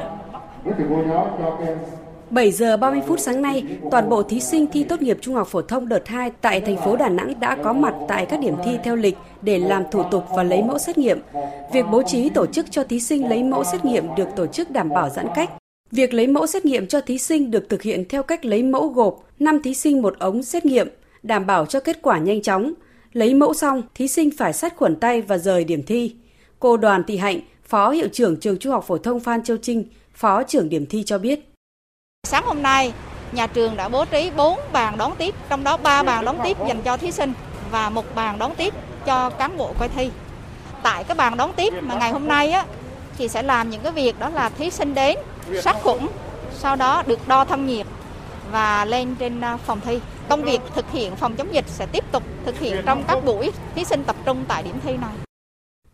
bảy giờ ba mươi phút sáng nay, toàn bộ thí sinh thi tốt nghiệp trung học phổ thông đợt hai tại thành phố Đà Nẵng đã có mặt tại các điểm thi theo lịch để làm thủ tục và lấy mẫu xét nghiệm. Việc bố trí tổ chức cho thí sinh lấy mẫu xét nghiệm được tổ chức đảm bảo giãn cách. Việc lấy mẫu xét nghiệm cho thí sinh được thực hiện theo cách lấy mẫu gộp, năm thí sinh một ống xét nghiệm, đảm bảo cho kết quả nhanh chóng. Lấy mẫu xong, thí sinh phải sát khuẩn tay và rời điểm thi. Cô Đoàn Thị Hạnh, Phó Hiệu trưởng Trường Trung học Phổ thông Phan Châu Trinh, Phó trưởng điểm thi cho biết. Sáng hôm nay, nhà trường đã bố trí bốn bàn đón tiếp, trong đó ba bàn đón tiếp dành cho thí sinh và một bàn đón tiếp cho cán bộ coi thi. Tại các bàn đón tiếp mà ngày hôm nay á, thì sẽ làm những cái việc đó là thí sinh đến, sát khuẩn, sau đó được đo thân nhiệt và lên trên phòng thi. Công việc thực hiện phòng chống dịch sẽ tiếp tục thực hiện trong các buổi thí sinh tập trung tại điểm thi này.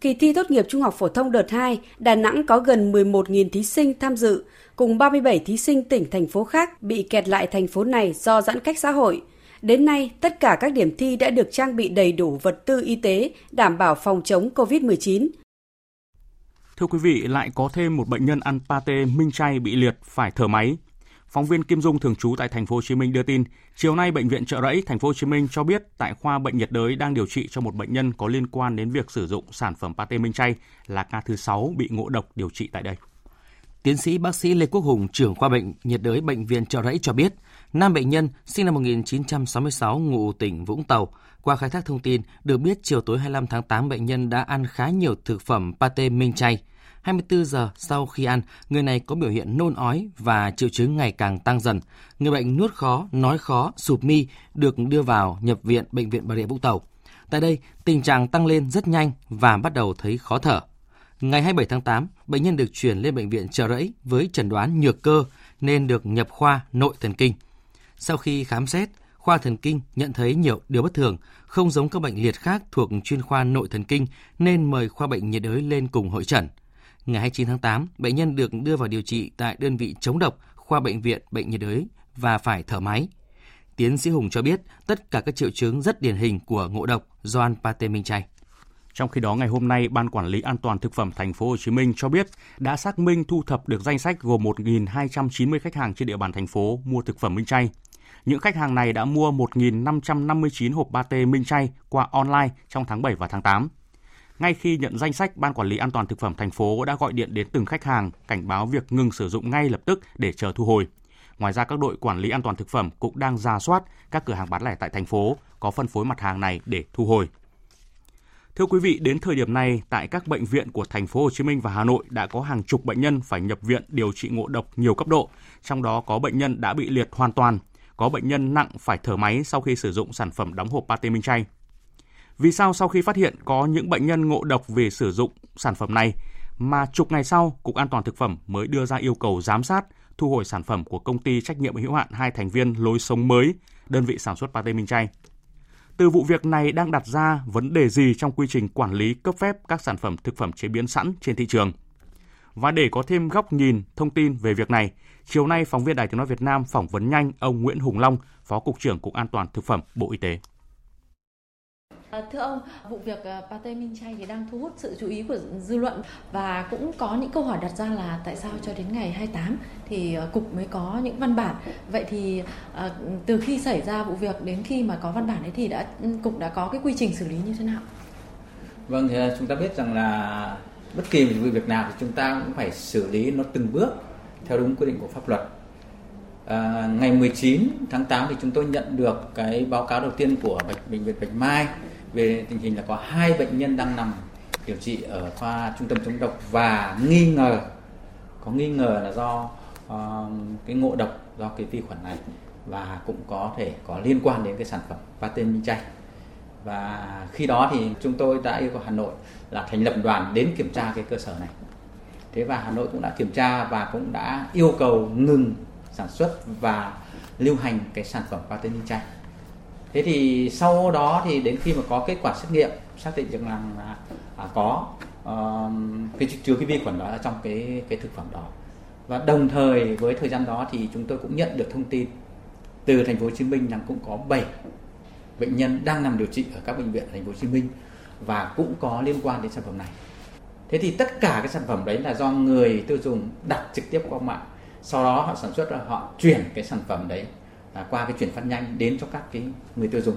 Kỳ thi tốt nghiệp trung học phổ thông đợt hai, Đà Nẵng có gần mười một nghìn thí sinh tham dự, cùng ba mươi bảy thí sinh tỉnh, thành phố khác bị kẹt lại thành phố này do giãn cách xã hội. Đến nay, tất cả các điểm thi đã được trang bị đầy đủ vật tư y tế, đảm bảo phòng chống covid mười chín. Thưa quý vị, lại có thêm một bệnh nhân ăn pate Minh Chay bị liệt phải thở máy. Phóng viên Kim Dung thường trú tại thành phố Hồ Chí Minh đưa tin, chiều nay bệnh viện Chợ Rẫy thành phố Hồ Chí Minh cho biết tại khoa bệnh nhiệt đới đang điều trị cho một bệnh nhân có liên quan đến việc sử dụng sản phẩm pate Minh Chay, là ca thứ sáu bị ngộ độc điều trị tại đây. Tiến sĩ bác sĩ Lê Quốc Hùng, trưởng khoa bệnh nhiệt đới bệnh viện Chợ Rẫy cho biết, nam bệnh nhân sinh năm một nghìn chín trăm sáu mươi sáu ngụ tỉnh Vũng Tàu. Qua khai thác thông tin, được biết chiều tối hai mươi lăm tháng tám bệnh nhân đã ăn khá nhiều thực phẩm pate Minh Chay. hai mươi tư giờ sau khi ăn, người này có biểu hiện nôn ói và triệu chứng ngày càng tăng dần. Người bệnh nuốt khó, nói khó, sụp mi, được đưa vào nhập viện Bệnh viện Bà Rịa Vũng Tàu. Tại đây, tình trạng tăng lên rất nhanh và bắt đầu thấy khó thở. Ngày hai mươi bảy tháng tám, bệnh nhân được chuyển lên bệnh viện Chợ Rẫy với chẩn đoán nhược cơ nên được nhập khoa nội thần kinh. Sau khi khám xét, khoa thần kinh nhận thấy nhiều điều bất thường, không giống các bệnh liệt khác thuộc chuyên khoa nội thần kinh nên mời khoa bệnh nhiệt đới lên cùng hội chẩn. Ngày hai mươi chín tháng tám, bệnh nhân được đưa vào điều trị tại đơn vị chống độc khoa bệnh viện bệnh nhiệt đới và phải thở máy. Tiến sĩ Hùng cho biết tất cả các triệu chứng rất điển hình của ngộ độc do ăn pate minh chay. Trong khi đó, ngày hôm nay, Ban Quản lý An toàn Thực phẩm Thành phố Hồ Chí Minh cho biết đã xác minh thu thập được danh sách gồm một nghìn hai trăm chín mươi khách hàng trên địa bàn thành phố mua thực phẩm minh chay. Những khách hàng này đã mua một nghìn năm trăm năm mươi chín hộp pate minh chay qua online trong tháng bảy và tháng tám. Ngay khi nhận danh sách, Ban Quản lý An toàn Thực phẩm Thành phố đã gọi điện đến từng khách hàng cảnh báo việc ngừng sử dụng ngay lập tức để chờ thu hồi. Ngoài ra, các đội quản lý an toàn thực phẩm cũng đang rà soát các cửa hàng bán lẻ tại thành phố có phân phối mặt hàng này để thu hồi. Thưa quý vị, đến thời điểm này, tại các bệnh viện của Thành phố Hồ Chí Minh và Hà Nội đã có hàng chục bệnh nhân phải nhập viện điều trị ngộ độc nhiều cấp độ, trong đó có bệnh nhân đã bị liệt hoàn toàn, có bệnh nhân nặng phải thở máy sau khi sử dụng sản phẩm đóng hộp pate minh chay. Vì sao sau khi phát hiện có những bệnh nhân ngộ độc vì sử dụng sản phẩm này mà chục ngày sau, Cục An toàn thực phẩm mới đưa ra yêu cầu giám sát, thu hồi sản phẩm của công ty trách nhiệm hữu hạn hai thành viên Lối Sống Mới, đơn vị sản xuất pate minh chay. Từ vụ việc này đang đặt ra vấn đề gì trong quy trình quản lý cấp phép các sản phẩm thực phẩm chế biến sẵn trên thị trường? Và để có thêm góc nhìn, thông tin về việc này, chiều nay phóng viên Đài Tiếng nói Việt Nam phỏng vấn nhanh ông Nguyễn Hùng Long, Phó Cục trưởng Cục An toàn thực phẩm Bộ Y tế. Thưa ông, vụ việc pate minh chay thì đang thu hút sự chú ý của dư luận và cũng có những câu hỏi đặt ra là tại sao cho đến ngày hai mươi tám thì Cục mới có những văn bản. Vậy thì từ khi xảy ra vụ việc đến khi mà có văn bản ấy thì đã Cục đã có cái quy trình xử lý như thế nào? Vâng, thì chúng ta biết rằng là bất kỳ một vụ việc nào thì chúng ta cũng phải xử lý nó từng bước theo đúng quy định của pháp luật. À, ngày mười chín tháng tám thì chúng tôi nhận được cái báo cáo đầu tiên của Bệnh viện Bạch Mai về tình hình là có hai bệnh nhân đang nằm điều trị ở khoa trung tâm chống độc và nghi ngờ có nghi ngờ là do uh, cái ngộ độc do cái vi khuẩn này và cũng có thể có liên quan đến cái sản phẩm pate minh chay. Và khi đó thì chúng tôi đã yêu cầu Hà Nội là thành lập đoàn đến kiểm tra cái cơ sở này. Thế và Hà Nội cũng đã kiểm tra và cũng đã yêu cầu ngừng sản xuất và lưu hành cái sản phẩm pate minh chay. Thế thì sau đó thì đến khi mà có kết quả xét nghiệm xác định rằng là à, có uh, cái chứa cái vi khuẩn đó trong cái cái thực phẩm đó. Và đồng thời với thời gian đó thì chúng tôi cũng nhận được thông tin từ Thành phố Hồ Chí Minh rằng cũng có bảy bệnh nhân đang nằm điều trị ở các bệnh viện Thành phố Hồ Chí Minh và cũng có liên quan đến sản phẩm này. Thế thì tất cả cái sản phẩm đấy là do người tiêu dùng đặt trực tiếp qua mạng, sau đó họ sản xuất rồi họ chuyển cái sản phẩm đấy À, qua cái chuyển phát nhanh đến cho các cái người tiêu dùng.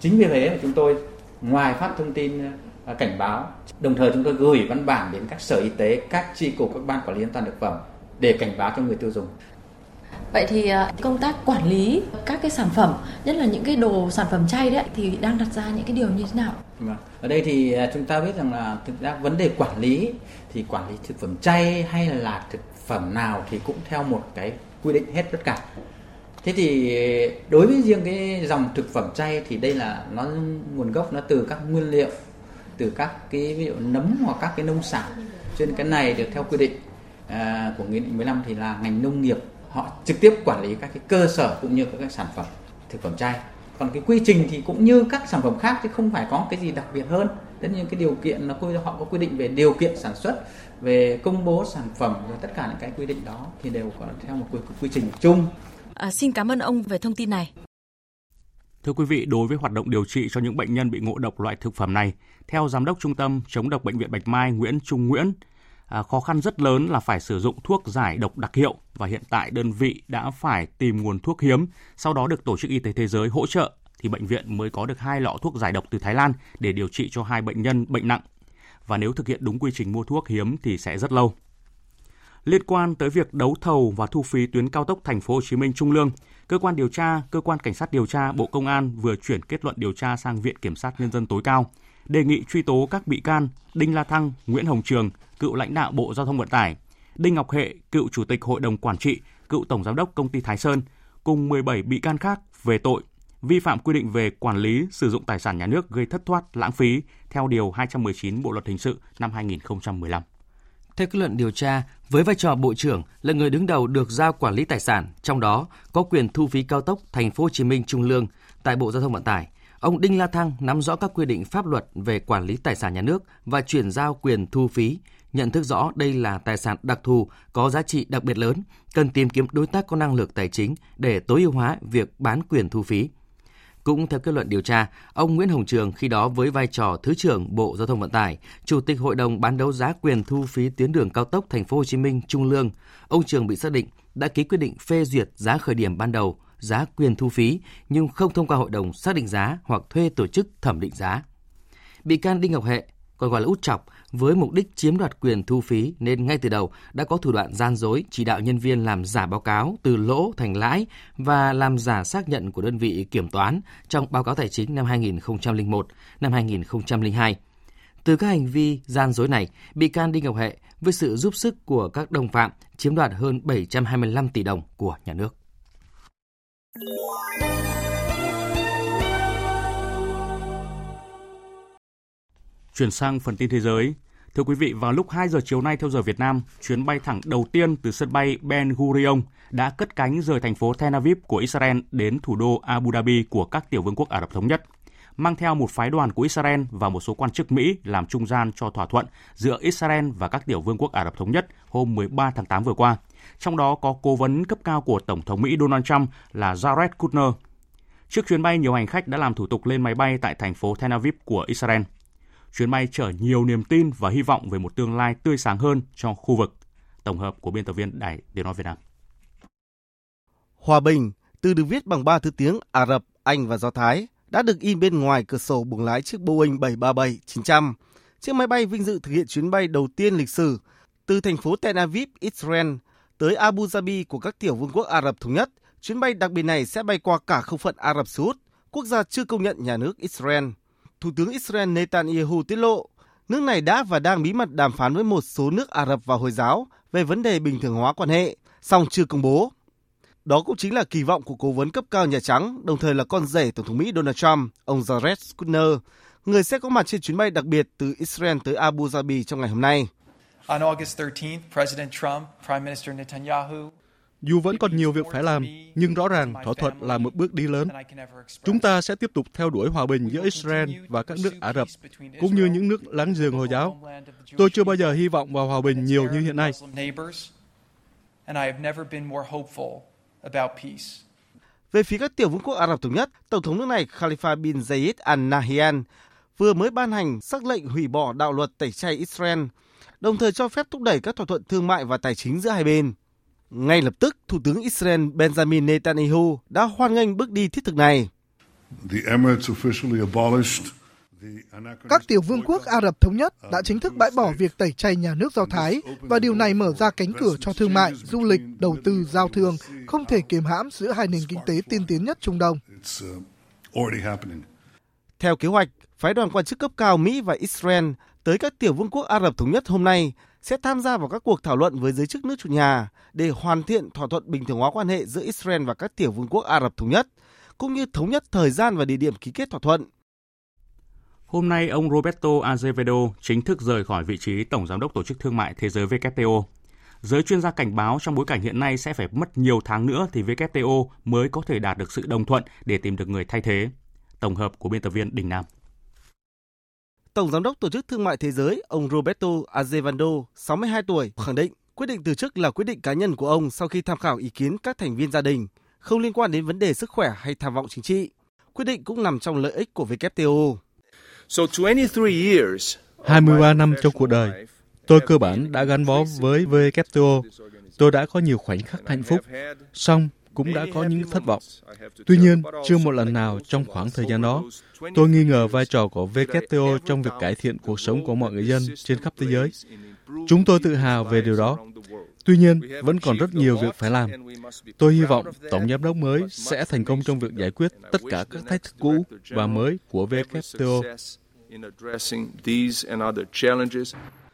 Chính vì thế mà chúng tôi ngoài phát thông tin à, cảnh báo, đồng thời chúng tôi gửi văn bản đến các sở y tế, các chi cục, các ban quản lý an toàn thực phẩm để cảnh báo cho người tiêu dùng. Vậy thì công tác quản lý các cái sản phẩm, nhất là những cái đồ sản phẩm chay đấy, thì đang đặt ra những cái điều như thế nào? Ở đây thì chúng ta biết rằng là thực ra vấn đề quản lý thì quản lý thực phẩm chay hay là thực phẩm nào thì cũng theo một cái quy định hết tất cả. Thế thì đối với riêng cái dòng thực phẩm chay thì đây là nó nguồn gốc nó từ các nguyên liệu, từ các cái ví dụ nấm hoặc các cái nông sản. Cho nên cái này được theo quy định à, của Nghị định mười lăm thì là ngành nông nghiệp họ trực tiếp quản lý các cái cơ sở cũng như các cái sản phẩm thực phẩm chay. Còn cái quy trình thì cũng như các sản phẩm khác chứ không phải có cái gì đặc biệt hơn. Tất nhiên cái điều kiện nó họ có quy định về điều kiện sản xuất, về công bố sản phẩm và tất cả những cái quy định đó thì đều có theo một quy, quy trình chung. À, xin cảm ơn ông về thông tin này. Thưa quý vị, đối với hoạt động điều trị cho những bệnh nhân bị ngộ độc loại thực phẩm này, theo Giám đốc Trung tâm Chống độc Bệnh viện Bạch Mai Nguyễn Trung Nguyễn, à, khó khăn rất lớn là phải sử dụng thuốc giải độc đặc hiệu và hiện tại đơn vị đã phải tìm nguồn thuốc hiếm, sau đó được Tổ chức Y tế Thế giới hỗ trợ thì bệnh viện mới có được hai lọ thuốc giải độc từ Thái Lan để điều trị cho hai bệnh nhân bệnh nặng. Và nếu thực hiện đúng quy trình mua thuốc hiếm thì sẽ rất lâu. Liên quan tới việc đấu thầu và thu phí tuyến cao tốc Thành phố Hồ Chí Minh Trung Lương, cơ quan điều tra, cơ quan cảnh sát điều tra Bộ Công an vừa chuyển kết luận điều tra sang Viện Kiểm sát Nhân dân tối cao, đề nghị truy tố các bị can Đinh La Thăng, Nguyễn Hồng Trường, cựu lãnh đạo Bộ Giao thông Vận tải, Đinh Ngọc Hệ, cựu chủ tịch Hội đồng Quản trị, cựu tổng giám đốc Công ty Thái Sơn cùng mười bảy bị can khác về tội vi phạm quy định về quản lý sử dụng tài sản nhà nước gây thất thoát lãng phí theo điều hai trăm mười chín Bộ luật hình sự năm hai nghìn không trăm mười lăm. Theo kết luận điều tra, với vai trò bộ trưởng là người đứng đầu được giao quản lý tài sản, trong đó có quyền thu phí cao tốc Thành phố Hồ Chí Minh Trung Lương tại Bộ Giao thông Vận tải, ông Đinh La Thăng nắm rõ các quy định pháp luật về quản lý tài sản nhà nước và chuyển giao quyền thu phí, nhận thức rõ đây là tài sản đặc thù có giá trị đặc biệt lớn, cần tìm kiếm đối tác có năng lực tài chính để tối ưu hóa việc bán quyền thu phí. Cũng theo kết luận điều tra, ông Nguyễn Hồng Trường khi đó với vai trò Thứ trưởng Bộ Giao thông Vận tải, Chủ tịch Hội đồng bán đấu giá quyền thu phí tuyến đường cao tốc Thành phố Hồ Chí Minh Trung Lương, ông Trường bị xác định đã ký quyết định phê duyệt giá khởi điểm ban đầu, giá quyền thu phí nhưng không thông qua hội đồng xác định giá hoặc thuê tổ chức thẩm định giá. Bị can Đinh Ngọc Hệ, còn gọi là Út Chọc, với mục đích chiếm đoạt quyền thu phí nên ngay từ đầu đã có thủ đoạn gian dối chỉ đạo nhân viên làm giả báo cáo từ lỗ thành lãi và làm giả xác nhận của đơn vị kiểm toán trong báo cáo tài chính năm hai nghìn không trăm lẻ một, năm hai nghìn không trăm lẻ hai. Từ các hành vi gian dối này, bị can Đinh Ngọc Hệ với sự giúp sức của các đồng phạm chiếm đoạt hơn bảy trăm hai mươi lăm tỷ đồng của nhà nước. Chuyển sang phần tin thế giới. Thưa quý vị, vào lúc hai giờ chiều nay theo giờ Việt Nam, chuyến bay thẳng đầu tiên từ sân bay Ben Gurion đã cất cánh rời thành phố Tel Aviv của Israel đến thủ đô Abu Dhabi của các tiểu vương quốc Ả Rập Thống Nhất, mang theo một phái đoàn của Israel và một số quan chức Mỹ làm trung gian cho thỏa thuận giữa Israel và các tiểu vương quốc Ả Rập Thống Nhất hôm mười ba tháng tám vừa qua. Trong đó có cố vấn cấp cao của Tổng thống Mỹ Donald Trump là Jared Kushner. Trước chuyến bay, nhiều hành khách đã làm thủ tục lên máy bay tại thành phố Tel Aviv của Israel. Chuyến bay chở nhiều niềm tin và hy vọng về một tương lai tươi sáng hơn cho khu vực. Tổng hợp của biên tập viên Đài Tiếng nói Việt Nam. Hòa bình, từ được viết bằng ba thứ tiếng Ả Rập, Anh và Do Thái, đã được in bên ngoài cửa sổ buồng lái chiếc Boeing bảy ba bảy chín trăm. Chiếc máy bay vinh dự thực hiện chuyến bay đầu tiên lịch sử từ thành phố Tel Aviv, Israel tới Abu Dhabi của các tiểu vương quốc Ả Rập Thống Nhất. Chuyến bay đặc biệt này sẽ bay qua cả không phận Ả Rập Xê Út, quốc gia chưa công nhận nhà nước Israel. Thủ tướng Israel Netanyahu tiết lộ, nước này đã và đang bí mật đàm phán với một số nước Ả Rập và Hồi giáo về vấn đề bình thường hóa quan hệ, song chưa công bố. Đó cũng chính là kỳ vọng của cố vấn cấp cao Nhà Trắng, đồng thời là con rể Tổng thống Mỹ Donald Trump, ông Jared Kushner, người sẽ có mặt trên chuyến bay đặc biệt từ Israel tới Abu Dhabi trong ngày hôm nay. On August thirteenth, President Trump, Prime Minister Netanyahu. Dù vẫn còn nhiều việc phải làm, nhưng rõ ràng thỏa thuận là một bước đi lớn. Chúng ta sẽ tiếp tục theo đuổi hòa bình giữa Israel và các nước Ả Rập, cũng như những nước láng giềng Hồi giáo. Tôi chưa bao giờ hy vọng vào hòa bình nhiều như hiện nay. Về phía các tiểu vương quốc Ả Rập Thống Nhất, Tổng thống nước này Khalifa bin Zayed Al Nahyan vừa mới ban hành sắc lệnh hủy bỏ đạo luật tẩy chay Israel, đồng thời cho phép thúc đẩy các thỏa thuận thương mại và tài chính giữa hai bên. Ngay lập tức, Thủ tướng Israel Benjamin Netanyahu đã hoan nghênh bước đi thiết thực này. Các tiểu vương quốc Ả Rập Thống Nhất đã chính thức bãi bỏ việc tẩy chay nhà nước Do Thái và điều này mở ra cánh cửa cho thương mại, du lịch, đầu tư, giao thương không thể kiềm hãm giữa hai nền kinh tế tiên tiến nhất Trung Đông. Theo kế hoạch, phái đoàn quan chức cấp cao Mỹ và Israel tới các tiểu vương quốc Ả Rập Thống Nhất hôm nay sẽ tham gia vào các cuộc thảo luận với giới chức nước chủ nhà để hoàn thiện thỏa thuận bình thường hóa quan hệ giữa Israel và các tiểu vương quốc Ả Rập Thống Nhất, cũng như thống nhất thời gian và địa điểm ký kết thỏa thuận. Hôm nay, ông Roberto Azevedo chính thức rời khỏi vị trí Tổng Giám đốc Tổ chức Thương mại Thế giới W T O. Giới chuyên gia cảnh báo trong bối cảnh hiện nay sẽ phải mất nhiều tháng nữa thì W T O mới có thể đạt được sự đồng thuận để tìm được người thay thế. Tổng hợp của biên tập viên Đình Nam. Tổng Giám đốc Tổ chức Thương mại Thế giới, ông Roberto Azevedo, sáu mươi hai tuổi, khẳng định quyết định từ chức là quyết định cá nhân của ông sau khi tham khảo ý kiến các thành viên gia đình, không liên quan đến vấn đề sức khỏe hay tham vọng chính trị. Quyết định cũng nằm trong lợi ích của W T O. hai mươi ba năm trong cuộc đời, tôi cơ bản đã gắn bó với W T O. Tôi đã có nhiều khoảnh khắc hạnh phúc, song cũng đã có những thất vọng. Tuy nhiên, chưa một lần nào trong khoảng thời gian đó, tôi nghi ngờ vai trò của W T O trong việc cải thiện cuộc sống của mọi người dân trên khắp thế giới. Chúng tôi tự hào về điều đó. Tuy nhiên, vẫn còn rất nhiều việc phải làm. Tôi hy vọng Tổng Giám đốc mới sẽ thành công trong việc giải quyết tất cả các thách thức cũ và mới của W T O.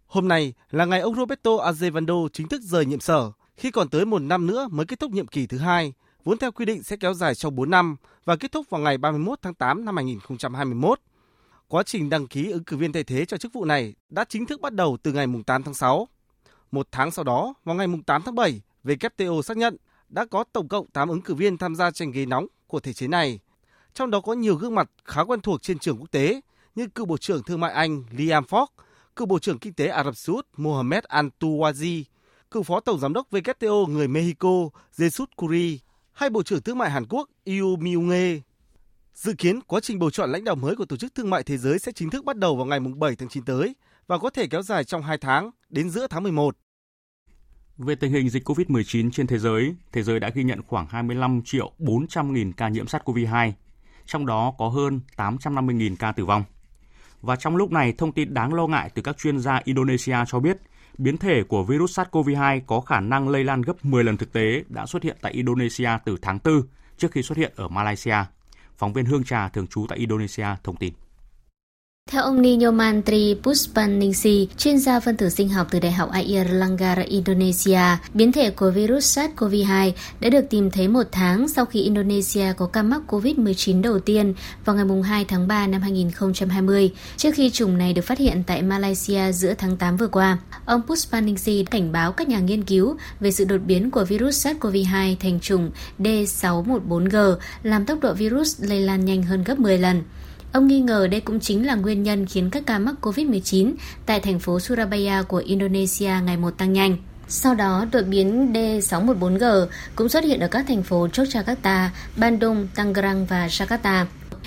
Hôm nay là ngày ông Roberto Azevedo chính thức rời nhiệm sở, khi còn tới một năm nữa mới kết thúc nhiệm kỳ thứ hai, vốn theo quy định sẽ kéo dài trong bốn năm và kết thúc vào ngày ba mươi mốt tháng tám năm hai nghìn không trăm hai mươi mốt. Quá trình đăng ký ứng cử viên thay thế cho chức vụ này đã chính thức bắt đầu từ ngày tám tháng sáu. Một tháng sau đó, vào ngày tám tháng bảy, vê kép tê o xác nhận đã có tổng cộng tám ứng cử viên tham gia tranh ghế nóng của thể chế này. Trong đó có nhiều gương mặt khá quen thuộc trên trường quốc tế như cựu Bộ trưởng Thương mại Anh Liam Fox, cựu Bộ trưởng Kinh tế Ả Rập Xê Út Mohamed Antouwazi, cựu Phó Tổng Giám đốc vê kép tê o người Mexico José Suturri hay Bộ trưởng Thương mại Hàn Quốc Yoo Mi-ung. Dự kiến quá trình bầu chọn lãnh đạo mới của Tổ chức Thương mại Thế giới sẽ chính thức bắt đầu vào ngày bảy tháng chín tới và có thể kéo dài trong hai tháng đến giữa tháng mười một. Về tình hình dịch covid mười chín trên thế giới, thế giới đã ghi nhận khoảng hai mươi lăm triệu bốn trăm nghìn ca nhiễm SARS-cô vê hai, trong đó có hơn tám trăm năm mươi nghìn ca tử vong. Và trong lúc này, thông tin đáng lo ngại từ các chuyên gia Indonesia cho biết, biến thể của virus SARS-cô vê hai có khả năng lây lan gấp mười lần thực tế đã xuất hiện tại Indonesia từ tháng tư, trước khi xuất hiện ở Malaysia. Phóng viên Hương Trà thường trú tại Indonesia thông tin. Theo ông Ni Nyoman Tri Puspaningsi, chuyên gia phân tử sinh học từ Đại học Air Langgar, Indonesia, biến thể của virus SARS-cô vê hai đã được tìm thấy một tháng sau khi Indonesia có ca mắc covid mười chín đầu tiên vào ngày hai tháng ba năm hai nghìn không trăm hai mươi, trước khi chủng này được phát hiện tại Malaysia giữa tháng tám vừa qua. Ông Puspaningsi cảnh báo các nhà nghiên cứu về sự đột biến của virus SARS-cô vê hai thành chủng D sáu một bốn G, làm tốc độ virus lây lan nhanh hơn gấp mười lần. Ông nghi ngờ đây cũng chính là nguyên nhân khiến các ca mắc covid mười chín tại thành phố Surabaya của Indonesia ngày một tăng nhanh. Sau đó, đột biến D sáu một bốn G cũng xuất hiện ở các thành phố Yogyakarta, Bandung, Tangerang và Jakarta.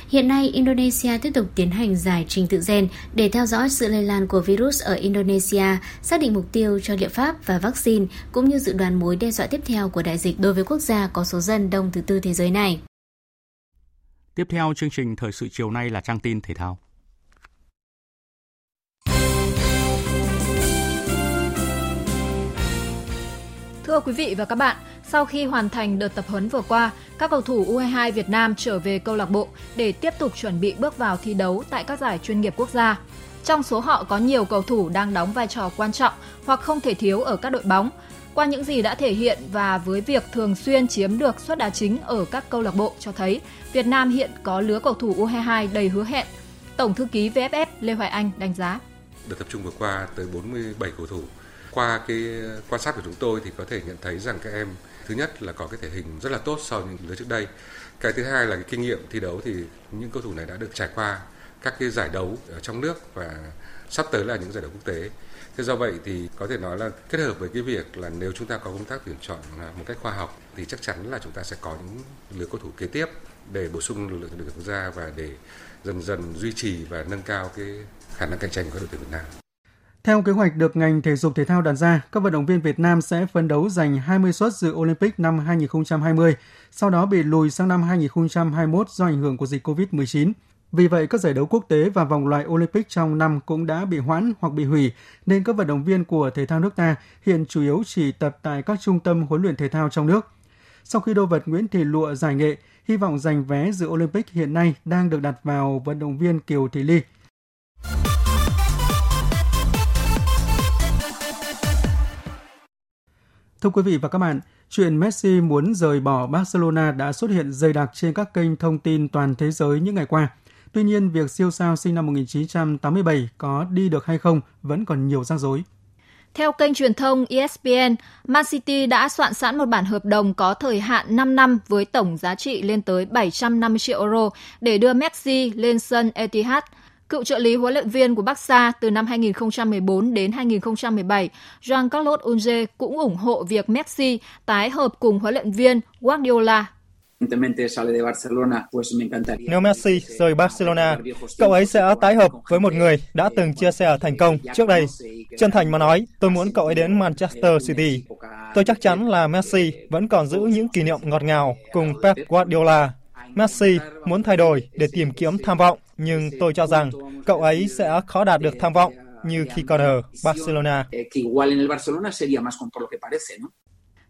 Hiện nay, Indonesia tiếp tục tiến hành giải trình tự gen để theo dõi sự lây lan của virus ở Indonesia, xác định mục tiêu cho liệu pháp và vaccine, cũng như dự đoán mối đe dọa tiếp theo của đại dịch đối với quốc gia có số dân đông thứ tư thế giới này. Tiếp theo chương trình thời sự chiều nay là trang tin thể thao. Thưa quý vị và các bạn, sau khi hoàn thành đợt tập huấn vừa qua, các cầu thủ u hai hai Việt Nam trở về câu lạc bộ để tiếp tục chuẩn bị bước vào thi đấu tại các giải chuyên nghiệp quốc gia. Trong số họ có nhiều cầu thủ đang đóng vai trò quan trọng hoặc không thể thiếu ở các đội bóng. Qua những gì đã thể hiện và với việc thường xuyên chiếm được suất đá chính ở các câu lạc bộ cho thấy, Việt Nam hiện có lứa cầu thủ u hai hai đầy hứa hẹn. Tổng thư ký vê ép ép Lê Hoài Anh đánh giá. Đợt tập trung vừa qua tới bốn mươi bảy cầu thủ. Qua cái quan sát của chúng tôi thì có thể nhận thấy rằng các em thứ nhất là có cái thể hình rất là tốt so với những lứa trước đây. Cái thứ hai là cái kinh nghiệm thi đấu thì những cầu thủ này đã được trải qua các cái giải đấu ở trong nước và sắp tới là những giải đấu quốc tế. Thế do vậy thì có thể nói là kết hợp với cái việc là nếu chúng ta có công tác tuyển chọn một cách khoa học thì chắc chắn là chúng ta sẽ có những lứa cầu thủ kế tiếp để bổ sung lực lượng cho đội tuyển quốc gia và để dần dần duy trì và nâng cao cái khả năng cạnh tranh của đội tuyển Việt Nam. Theo kế hoạch được ngành thể dục thể thao đặt ra, các vận động viên Việt Nam sẽ phấn đấu giành hai mươi suất dự Olympic năm hai nghìn không trăm hai mươi, sau đó bị lùi sang năm hai nghìn không trăm hai mươi mốt do ảnh hưởng của dịch covid mười chín. Vì vậy, các giải đấu quốc tế và vòng loại Olympic trong năm cũng đã bị hoãn hoặc bị hủy, nên các vận động viên của thể thao nước ta hiện chủ yếu chỉ tập tại các trung tâm huấn luyện thể thao trong nước. Sau khi đô vật Nguyễn Thị Lụa giải nghệ, hy vọng giành vé dự Olympic hiện nay đang được đặt vào vận động viên Kiều Thị Ly. Thưa quý vị và các bạn, chuyện Messi muốn rời bỏ Barcelona đã xuất hiện dày đặc trên các kênh thông tin toàn thế giới những ngày qua. Tuy nhiên, việc siêu sao sinh năm một chín tám bảy có đi được hay không vẫn còn nhiều rắc rối. Theo kênh truyền thông e ét pê en, Man City đã soạn sẵn một bản hợp đồng có thời hạn năm năm với tổng giá trị lên tới bảy trăm năm mươi triệu euro để đưa Messi lên sân Etihad. Cựu trợ lý huấn luyện viên của Barca từ năm hai nghìn không trăm mười bốn đến hai nghìn không trăm mười bảy, Joan Carlos Unge cũng ủng hộ việc Messi tái hợp cùng huấn luyện viên Guardiola. Nếu Messi rời Barcelona, cậu ấy sẽ tái hợp với một người đã từng chia sẻ thành công trước đây. Chân thành mà nói, tôi muốn cậu ấy đến Manchester City. Tôi chắc chắn là Messi vẫn còn giữ những kỷ niệm ngọt ngào cùng Pep Guardiola. Messi muốn thay đổi để tìm kiếm tham vọng, nhưng tôi cho rằng cậu ấy sẽ khó đạt được tham vọng như khi còn ở Barcelona.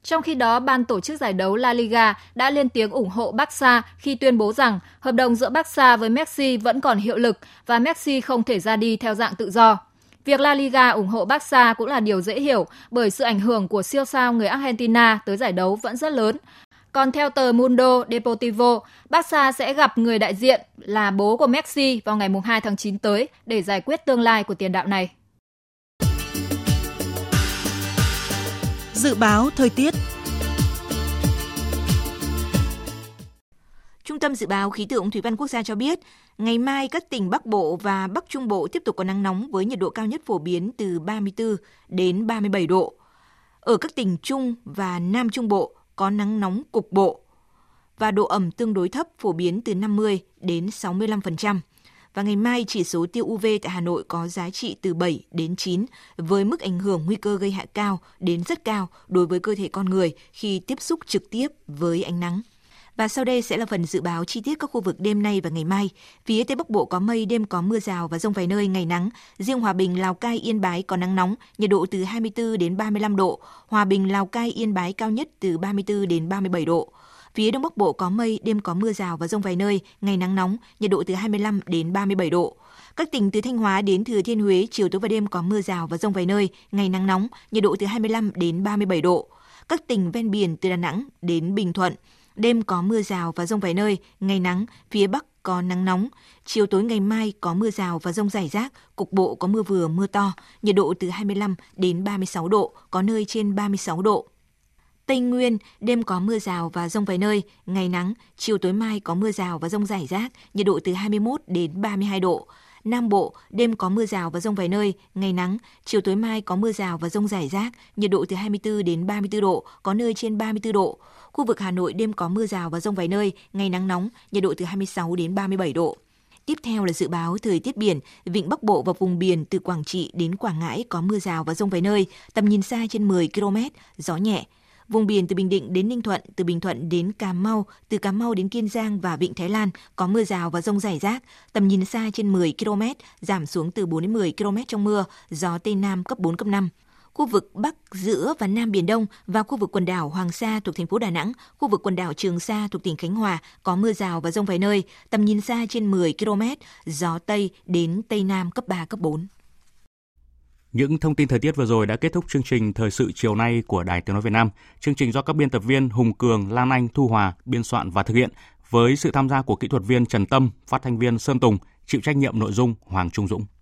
Trong khi đó, ban tổ chức giải đấu La Liga đã lên tiếng ủng hộ Barca khi tuyên bố rằng hợp đồng giữa Barca với Messi vẫn còn hiệu lực và Messi không thể ra đi theo dạng tự do. Việc La Liga ủng hộ Barca cũng là điều dễ hiểu bởi sự ảnh hưởng của siêu sao người Argentina tới giải đấu vẫn rất lớn. Còn theo tờ Mundo Deportivo, Barca sẽ gặp người đại diện là bố của Messi vào ngày hai tháng chín tới để giải quyết tương lai của tiền đạo này. Dự báo thời tiết. Trung tâm Dự báo Khí tượng Thủy văn Quốc gia cho biết, ngày mai các tỉnh Bắc Bộ và Bắc Trung Bộ tiếp tục có nắng nóng với nhiệt độ cao nhất phổ biến từ ba mươi tư đến ba mươi bảy độ. Ở các tỉnh Trung và Nam Trung Bộ có nắng nóng cục bộ và độ ẩm tương đối thấp phổ biến từ năm mươi đến sáu mươi lăm phần trăm. Và ngày mai chỉ số tia u vê tại Hà Nội có giá trị từ bảy đến chín với mức ảnh hưởng nguy cơ gây hại cao đến rất cao đối với cơ thể con người khi tiếp xúc trực tiếp với ánh nắng. Và sau đây sẽ là phần dự báo chi tiết các khu vực đêm nay và ngày mai. Phía Tây Bắc Bộ có mây, đêm có mưa rào và dông vài nơi, ngày nắng. Riêng Hòa Bình, Lào Cai, Yên Bái có nắng nóng, nhiệt độ từ hai mươi tư đến ba mươi lăm độ. Hòa Bình, Lào Cai, Yên Bái cao nhất từ ba mươi tư đến ba mươi bảy độ. Phía Đông Bắc Bộ có mây, đêm có mưa rào và dông vài nơi, ngày nắng nóng, nhiệt độ từ hai mươi lăm đến ba mươi bảy độ. Các tỉnh từ Thanh Hóa đến Thừa Thiên Huế, chiều tối và đêm có mưa rào và dông vài nơi, ngày nắng nóng, nhiệt độ từ hai mươi lăm đến ba mươi bảy độ. Các tỉnh ven biển từ Đà Nẵng đến Bình Thuận, đêm có mưa rào và dông vài nơi, ngày nắng, phía Bắc có nắng nóng. Chiều tối ngày mai có mưa rào và dông rải rác, cục bộ có mưa vừa mưa to, nhiệt độ từ hai mươi lăm đến ba mươi sáu độ, có nơi trên ba mươi sáu độ. Tây Nguyên, đêm có mưa rào và dông vài nơi, ngày nắng, chiều tối mai có mưa rào và dông rải rác, nhiệt độ từ hai mươi mốt đến ba mươi hai độ. Nam Bộ, đêm có mưa rào và dông vài nơi, ngày nắng, chiều tối mai có mưa rào và dông rải rác, nhiệt độ từ hai mươi tư đến ba mươi tư độ, có nơi trên ba mươi tư độ. Khu vực Hà Nội đêm có mưa rào và dông vài nơi, ngày nắng nóng, nhiệt độ từ hai mươi sáu đến ba mươi bảy độ. Tiếp theo là dự báo thời tiết biển, vịnh Bắc Bộ và vùng biển từ Quảng Trị đến Quảng Ngãi có mưa rào và dông vài nơi, tầm nhìn xa trên mười ki lô mét, gió nhẹ. Vùng biển từ Bình Định đến Ninh Thuận, từ Bình Thuận đến Cà Mau, từ Cà Mau đến Kiên Giang và Vịnh Thái Lan có mưa rào và dông rải rác, tầm nhìn xa trên mười ki lô mét, giảm xuống từ bốn đến mười ki lô mét trong mưa, gió Tây Nam cấp bốn, cấp năm. Khu vực Bắc, giữa và Nam Biển Đông và khu vực quần đảo Hoàng Sa thuộc thành phố Đà Nẵng, khu vực quần đảo Trường Sa thuộc tỉnh Khánh Hòa có mưa rào và dông vài nơi, tầm nhìn xa trên mười ki lô mét, gió Tây đến Tây Nam cấp ba, cấp bốn. Những thông tin thời tiết vừa rồi đã kết thúc chương trình Thời sự chiều nay của Đài Tiếng Nói Việt Nam. Chương trình do các biên tập viên Hùng Cường, Lan Anh, Thu Hòa biên soạn và thực hiện với sự tham gia của kỹ thuật viên Trần Tâm, phát thanh viên Sơn Tùng, chịu trách nhiệm nội dung Hoàng Trung Dũng.